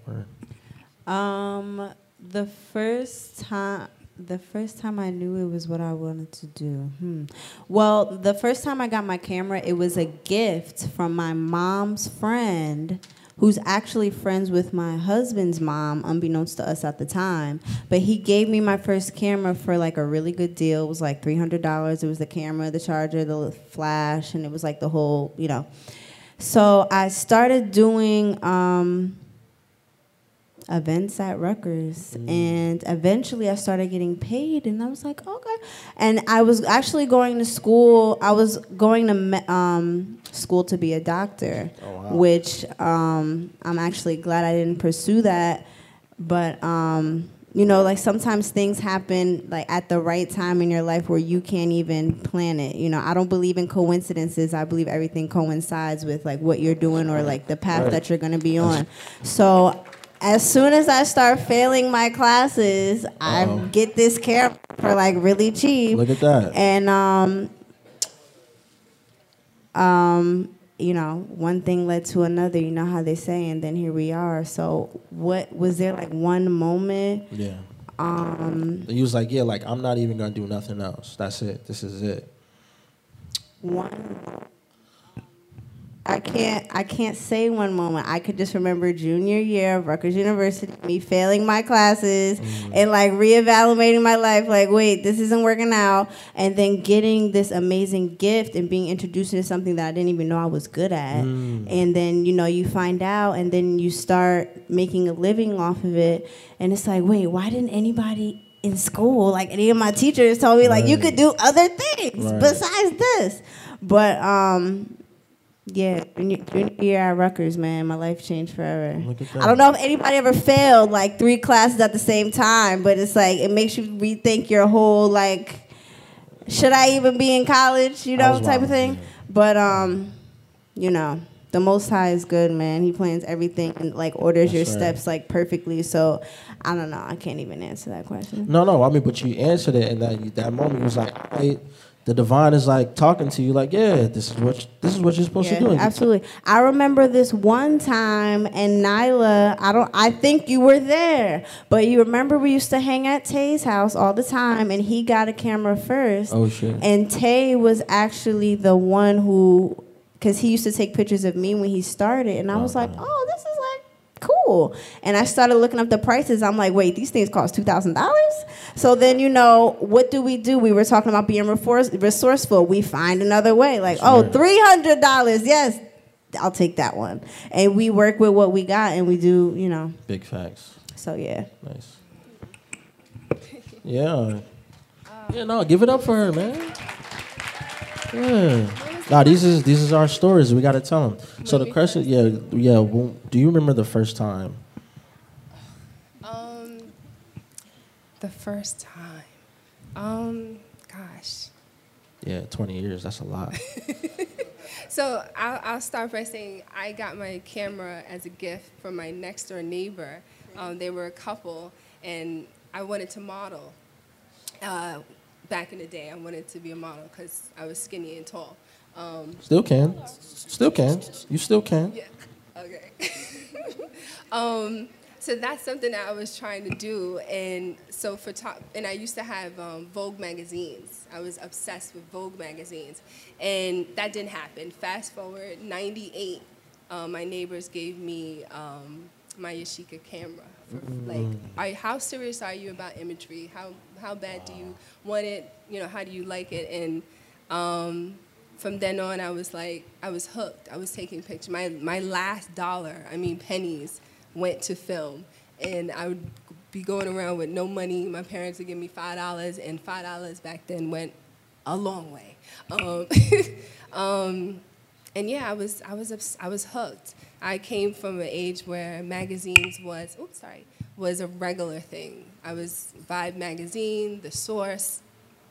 Or... Um, the first time. The first time I knew it was what I wanted to do. Hmm. Well, the first time I got my camera, it was a gift from my mom's friend, who's actually friends with my husband's mom, unbeknownst to us at the time. But he gave me my first camera for like a really good deal. It was like three hundred dollars. It was the camera, the charger, the flash, and it was like the whole, you know. So I started doing... Um, events at Rutgers, mm. and eventually I started getting paid, and I was like, okay. And I was actually going to school. I was going to um, school to be a doctor, oh, wow. which um, I'm actually glad I didn't pursue that. But um, you know, like sometimes things happen like at the right time in your life where you can't even plan it. You know, I don't believe in coincidences. I believe everything coincides with like what you're doing or like the path right. that you're gonna be on. So. As soon as I start failing my classes, Uh-oh. I get this camera for like really cheap. Look at that. And um, um, you know, one thing led to another. You know how they say, and then here we are. So, what was there like one moment? Yeah. Um. He was like, yeah, like I'm not even gonna do nothing else. That's it. This is it. One. I can't I can't say one moment. I could just remember junior year of Rutgers University, me failing my classes mm. and like reevaluating my life, like, wait, this isn't working out, and then getting this amazing gift and being introduced to something that I didn't even know I was good at. Mm. And then, you know, you find out and then you start making a living off of it, and it's like, wait, why didn't anybody in school, like any of my teachers told me, like, right. you could do other things right. besides this. But um yeah, junior year at Rutgers, man, my life changed forever. Look at that. I don't know if anybody ever failed like three classes at the same time, but it's like it makes you rethink your whole like, should I even be in college? You know, type wild, of thing. Man. But um, you know, the Most High is good, man. He plans everything and like orders That's your right. steps like perfectly. So I don't know. I can't even answer that question. No, no. I mean, but you answered it, and that that moment was like. I, The divine is like talking to you, like, yeah, this is what this is what you're supposed yeah, to do. Absolutely. I remember this one time, and Nyla, I don't, I think you were there, but you remember we used to hang at Tay's house all the time, and he got a camera first. Oh shit! And Tay was actually the one who, because he used to take pictures of me when he started, and I was uh-huh. like, oh, this is like. Cool. And I started looking up the prices. I'm like, wait, these things cost two thousand dollars? So then, you know, what do we do? We were talking about being resourceful. We find another way. Like, sure. oh, three hundred dollars. Yes, I'll take that one. And we work with what we got, and we do, you know. Big facts. So, yeah. Nice. Yeah. Yeah, no, give it up for her, man. Yeah. Nah, these is these is our stories. We gotta tell them. So the question, yeah, yeah. Well, do you remember the first time? Um, the first time. Um, gosh. Yeah, twenty years. That's a lot. So I'll, I'll start by saying I got my camera as a gift from my next door neighbor. Um, they were a couple, and I wanted to model. Uh, back in the day, I wanted to be a model because I was skinny and tall. Um, still can, still can, you still can. Yeah, okay. um, so that's something that I was trying to do, and so for top, and I used to have um, Vogue magazines. I was obsessed with Vogue magazines, and that didn't happen. Fast forward, ninety-eight, uh, my neighbors gave me um, my Yashica camera. For, like, are, how serious are you about imagery? How how bad do you want it? You know, how do you like it? And um, from then on, I was like, I was hooked. I was taking pictures. My my last dollar, I mean pennies, went to film. And I would be going around with no money. My parents would give me five dollars, and five dollars back then went a long way. Um, um, and yeah, I was I was I was hooked. I came from an age where magazines was oops sorry was a regular thing. I was Vibe magazine, The Source.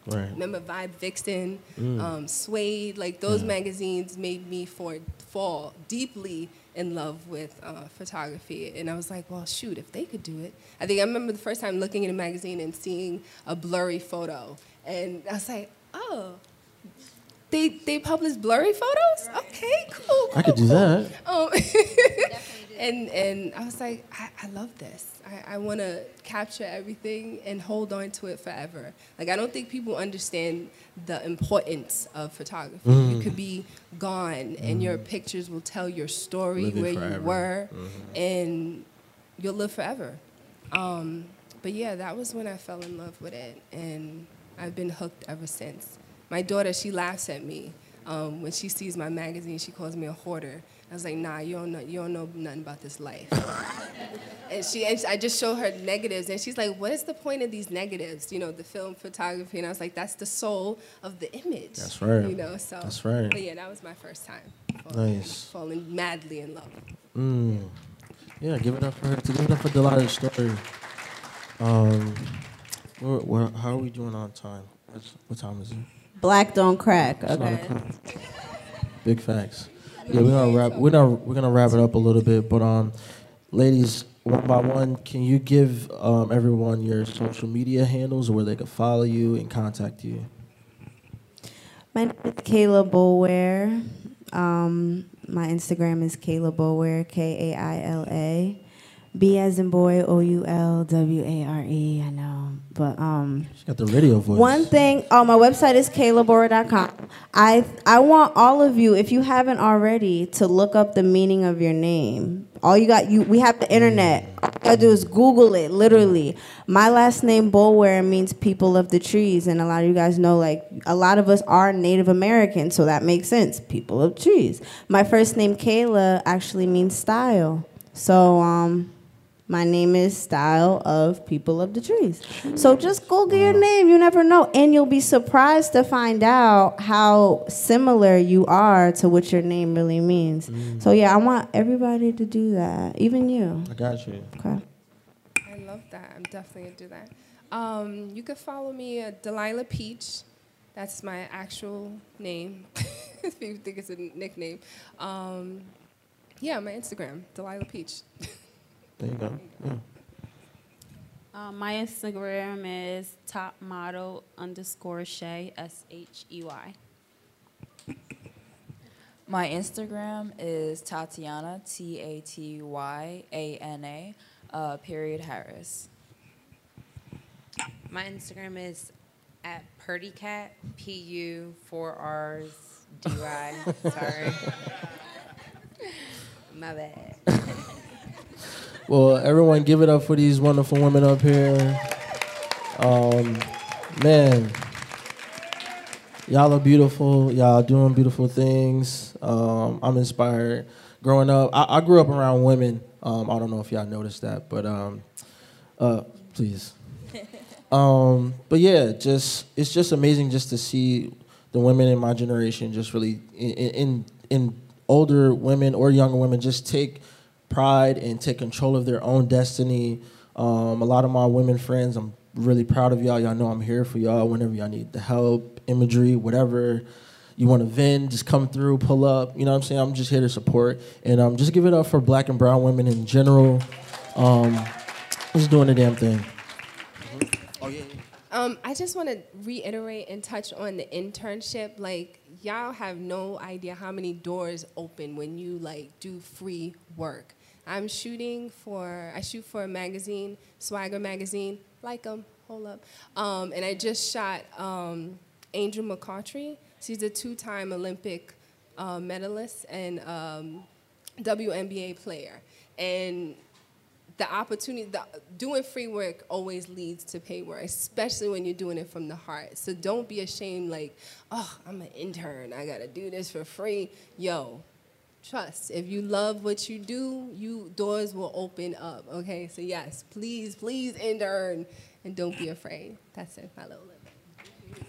Right. Remember Vibe Vixen, mm. um, Suede, like those yeah. magazines made me for, fall deeply in love with uh, photography. And I was like, well, shoot, if they could do it. I think I remember the first time looking in a magazine and seeing a blurry photo. And I was like, oh, they they publish blurry photos? Right. Okay, cool, cool. I could do cool. that. Um, and, and I was like, I, I love this. I, I want to capture everything and hold on to it forever. Like, I don't think people understand the importance of photography. Mm. You could be gone, and mm. your pictures will tell your story, live where you were, mm-hmm. and you'll live forever. Um, but, yeah, that was when I fell in love with it, and I've been hooked ever since. My daughter, she laughs at me. Um, when she sees my magazine, she calls me a hoarder. I was like, nah, you don't know, you don't know nothing about this life. and she, and I just show her negatives, and she's like, what is the point of these negatives? You know, the film photography, and I was like, that's the soul of the image. That's right. You know, so. That's right. But yeah, that was my first time. Falling, nice. Falling madly in love. Mm. Yeah, give it up for her. Give it up for Delilah's story. Um, we're, we're, how are we doing on time? What's, what time is it? Black don't crack. Okay. Big facts. Yeah, we're gonna wrap. We're gonna we're gonna wrap it up a little bit, but um, ladies, one by one, can you give um everyone your social media handles where they can follow you and contact you? My name is Kaila Boulware. Um, my Instagram is Kaila Boulware. K A I L A, B as in boy, O U L W A R E. I know, but um, she got the radio voice. One thing. Oh, my website is kaila boulware dot com. I I want all of you, if you haven't already, to look up the meaning of your name. All you got, you we have the internet. All you gotta do is Google it. Literally, my last name Boulware means people of the trees, and a lot of you guys know, like, a lot of us are Native American, so that makes sense. People of trees. My first name Kaila actually means style. So um. my name is Style of People of the Trees. So just Google your name. You never know. And you'll be surprised to find out how similar you are to what your name really means. Mm. So, yeah, I want everybody to do that, even you. I got you. Okay. I love that. I'm definitely going to do that. Um, you can follow me at Delilah Peach. That's my actual name. If you think it's a nickname. Um, yeah, my Instagram, Delilah Peach. There you go. Yeah. Uh, my Instagram is topmodel underscore Shay, S H E Y. My Instagram is Tatiana, T A T Y A N A, uh, period Harris. My Instagram is at purdycat, P U four R's D Y. Sorry. My bad. Well, everyone, give it up for these wonderful women up here. Um, man, y'all are beautiful. Y'all doing beautiful things. Um, I'm inspired. Growing up, I, I grew up around women. Um, I don't know if y'all noticed that, but um, uh, please. Um, but yeah, just it's just amazing just to see the women in my generation just really in in, in older women or younger women just take pride and take control of their own destiny. Um, a lot of my women friends, I'm really proud of y'all. Y'all know I'm here for y'all whenever y'all need the help, imagery, whatever. You want to vend, just come through, pull up. You know what I'm saying? I'm just here to support. And um, just give it up for black and brown women in general. Um, just doing the damn thing. Oh, yeah. Um, I just want to reiterate and touch on the internship. Like, y'all have no idea how many doors open when you, like, do free work. I'm shooting for, I shoot for a magazine, Swagger Magazine, like them, hold up. Um, and I just shot um, Angel McCautry. She's a two-time Olympic uh, medalist and um, W N B A player. And the opportunity, the, doing free work always leads to paid work, especially when you're doing it from the heart. So don't be ashamed, like, oh, I'm an intern, I gotta do this for free. Yo, trust, if you love what you do, you doors will open up, okay? So yes, please, please intern, and don't be afraid. That's it, my little limit.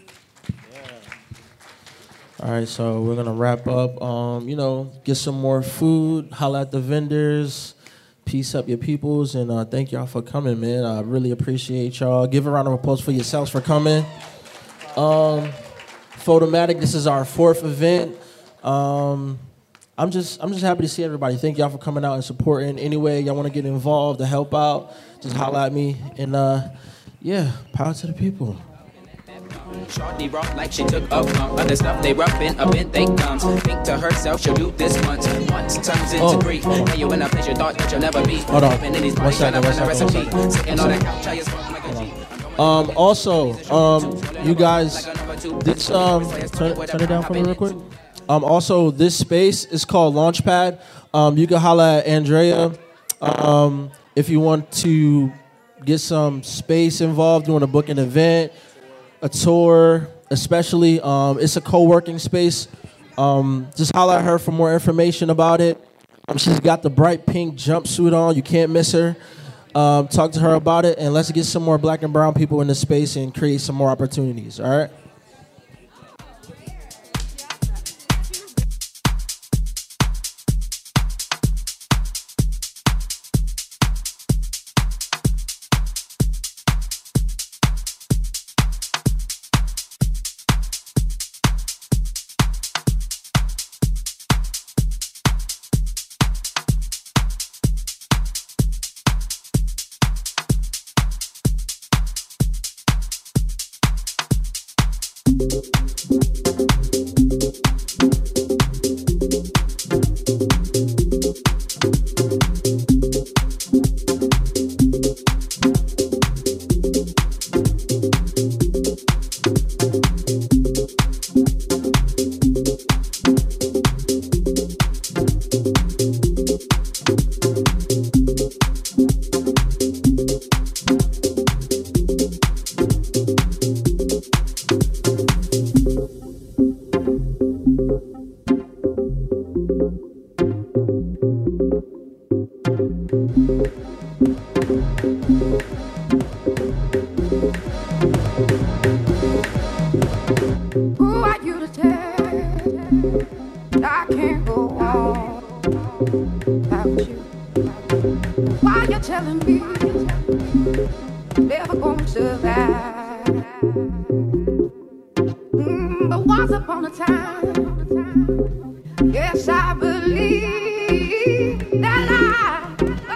Yeah. All right, so we're gonna wrap up. Um, you know, get some more food, holla at the vendors, peace up your peoples, and uh, thank y'all for coming, man. I really appreciate y'all. Give a round of applause for yourselves for coming. Um, Photomatic, this is our fourth event. Um, I'm just I'm just happy to see everybody. Thank y'all for coming out and supporting. Anyway, y'all want to get involved to help out, just holla at me. And uh, yeah, power to the people. Shorty rock like she took up from other stuff. They roughing up in they comes. Think to herself, she'll do this once. Once turns into oh, grief. Oh. Hey, you in a place you thought that you'll never be. Hold on. One second, one second, one second. On couch, um, also, um, you guys, this, um, turn, turn it down for me real quick. Um, also, this space is called Launchpad. Um, you can holla at Andrea um, if you want to get some space involved. You want to book an event, a tour, especially. Um, it's a co-working space. Um, just holla at her for more information about it. Um, she's got the bright pink jumpsuit on. You can't miss her. Um, talk to her about it, and let's get some more black and brown people in the space and create some more opportunities, all right? It doesn't even matter now. I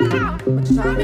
done the song.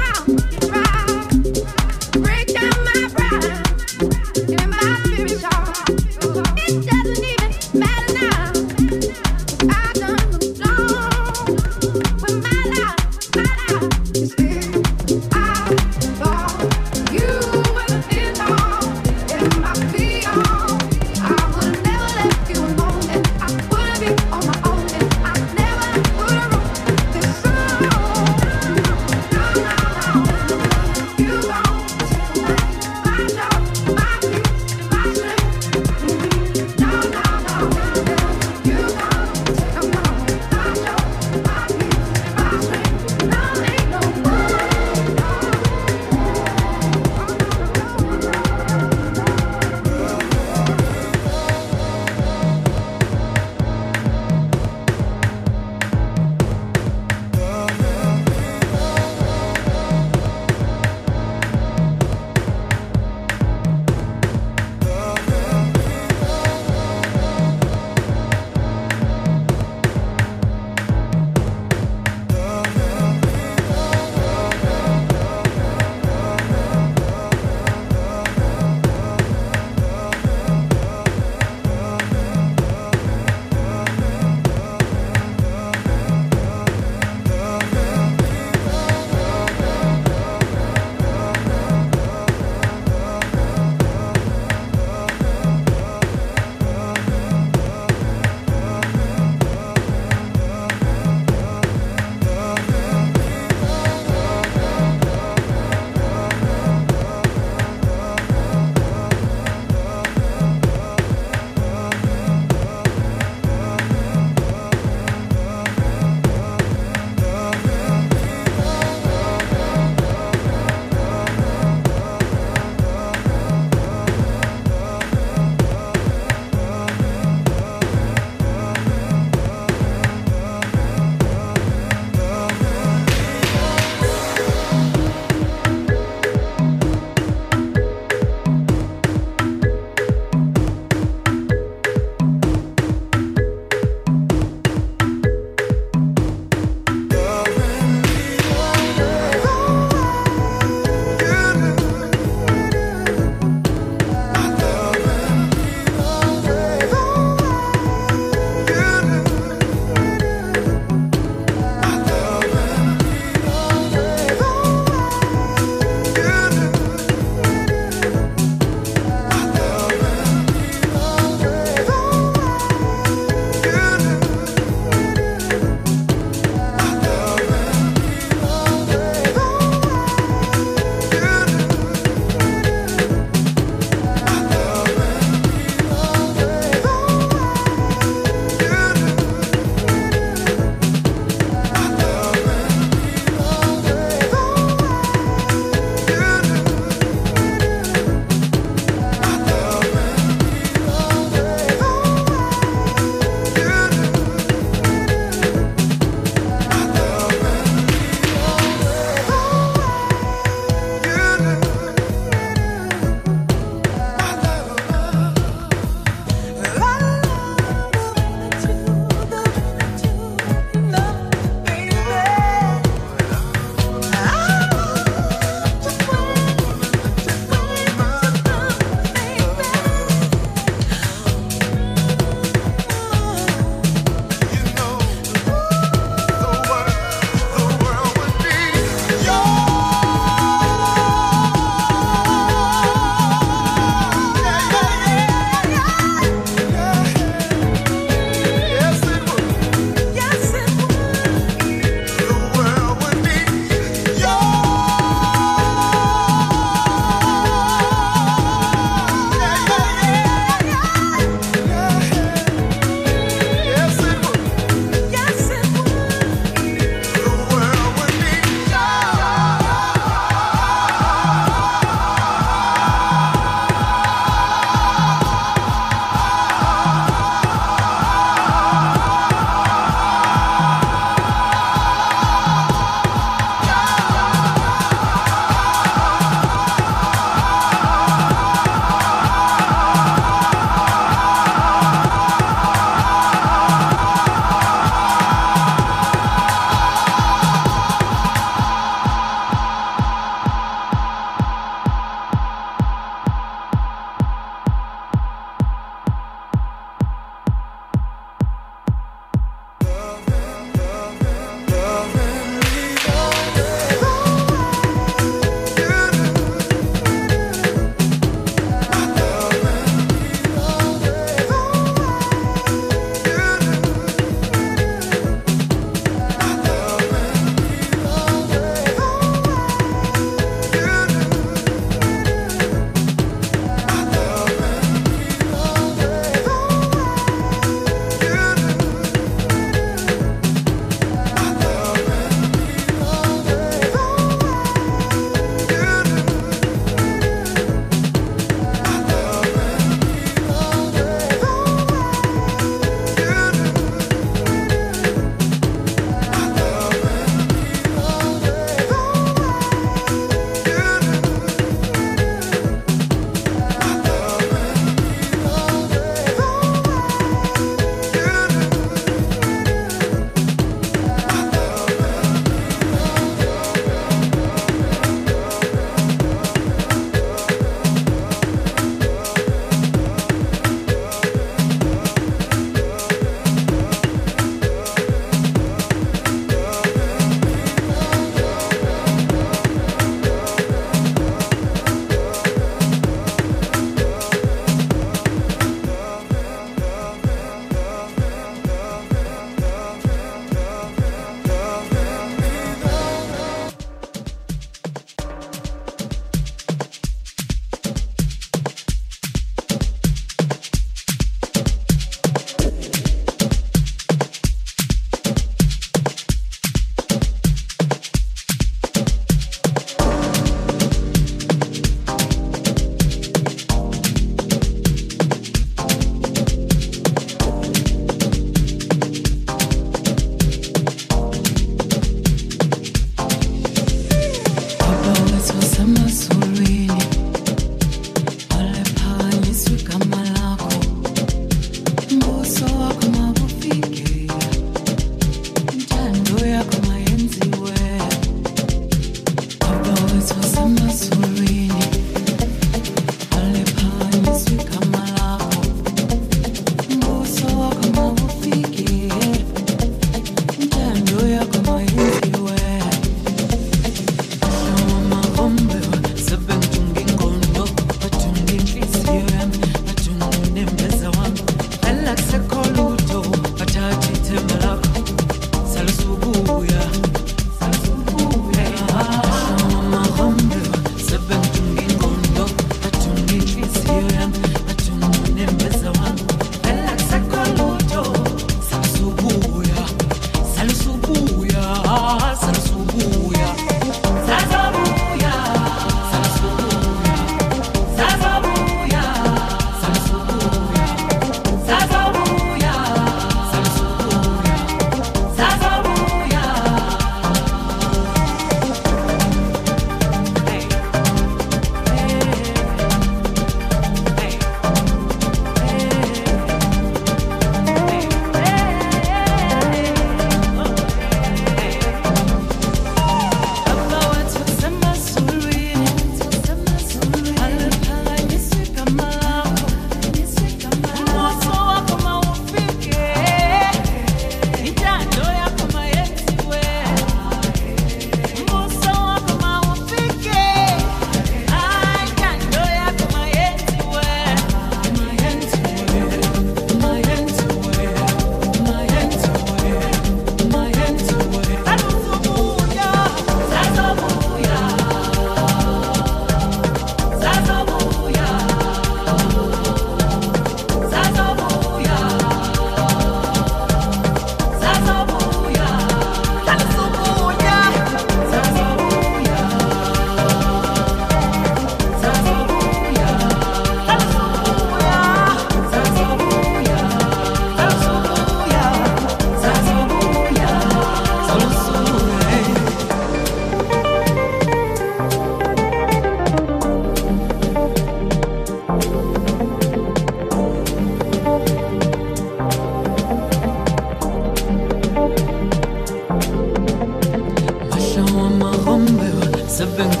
But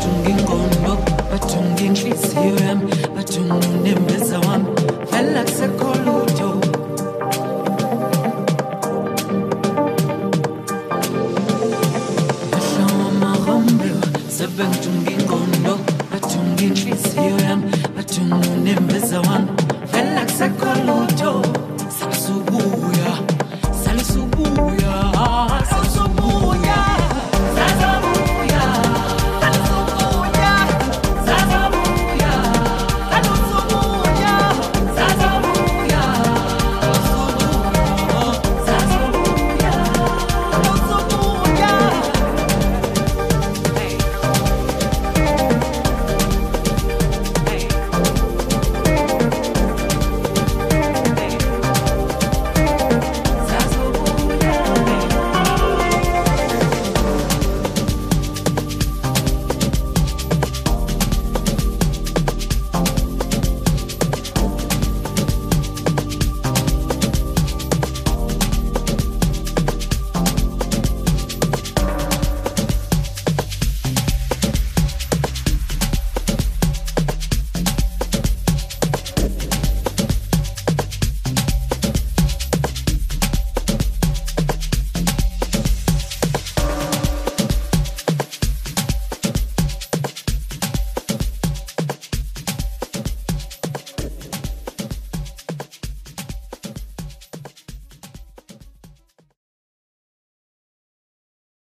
you never saw one. Fell like a colour.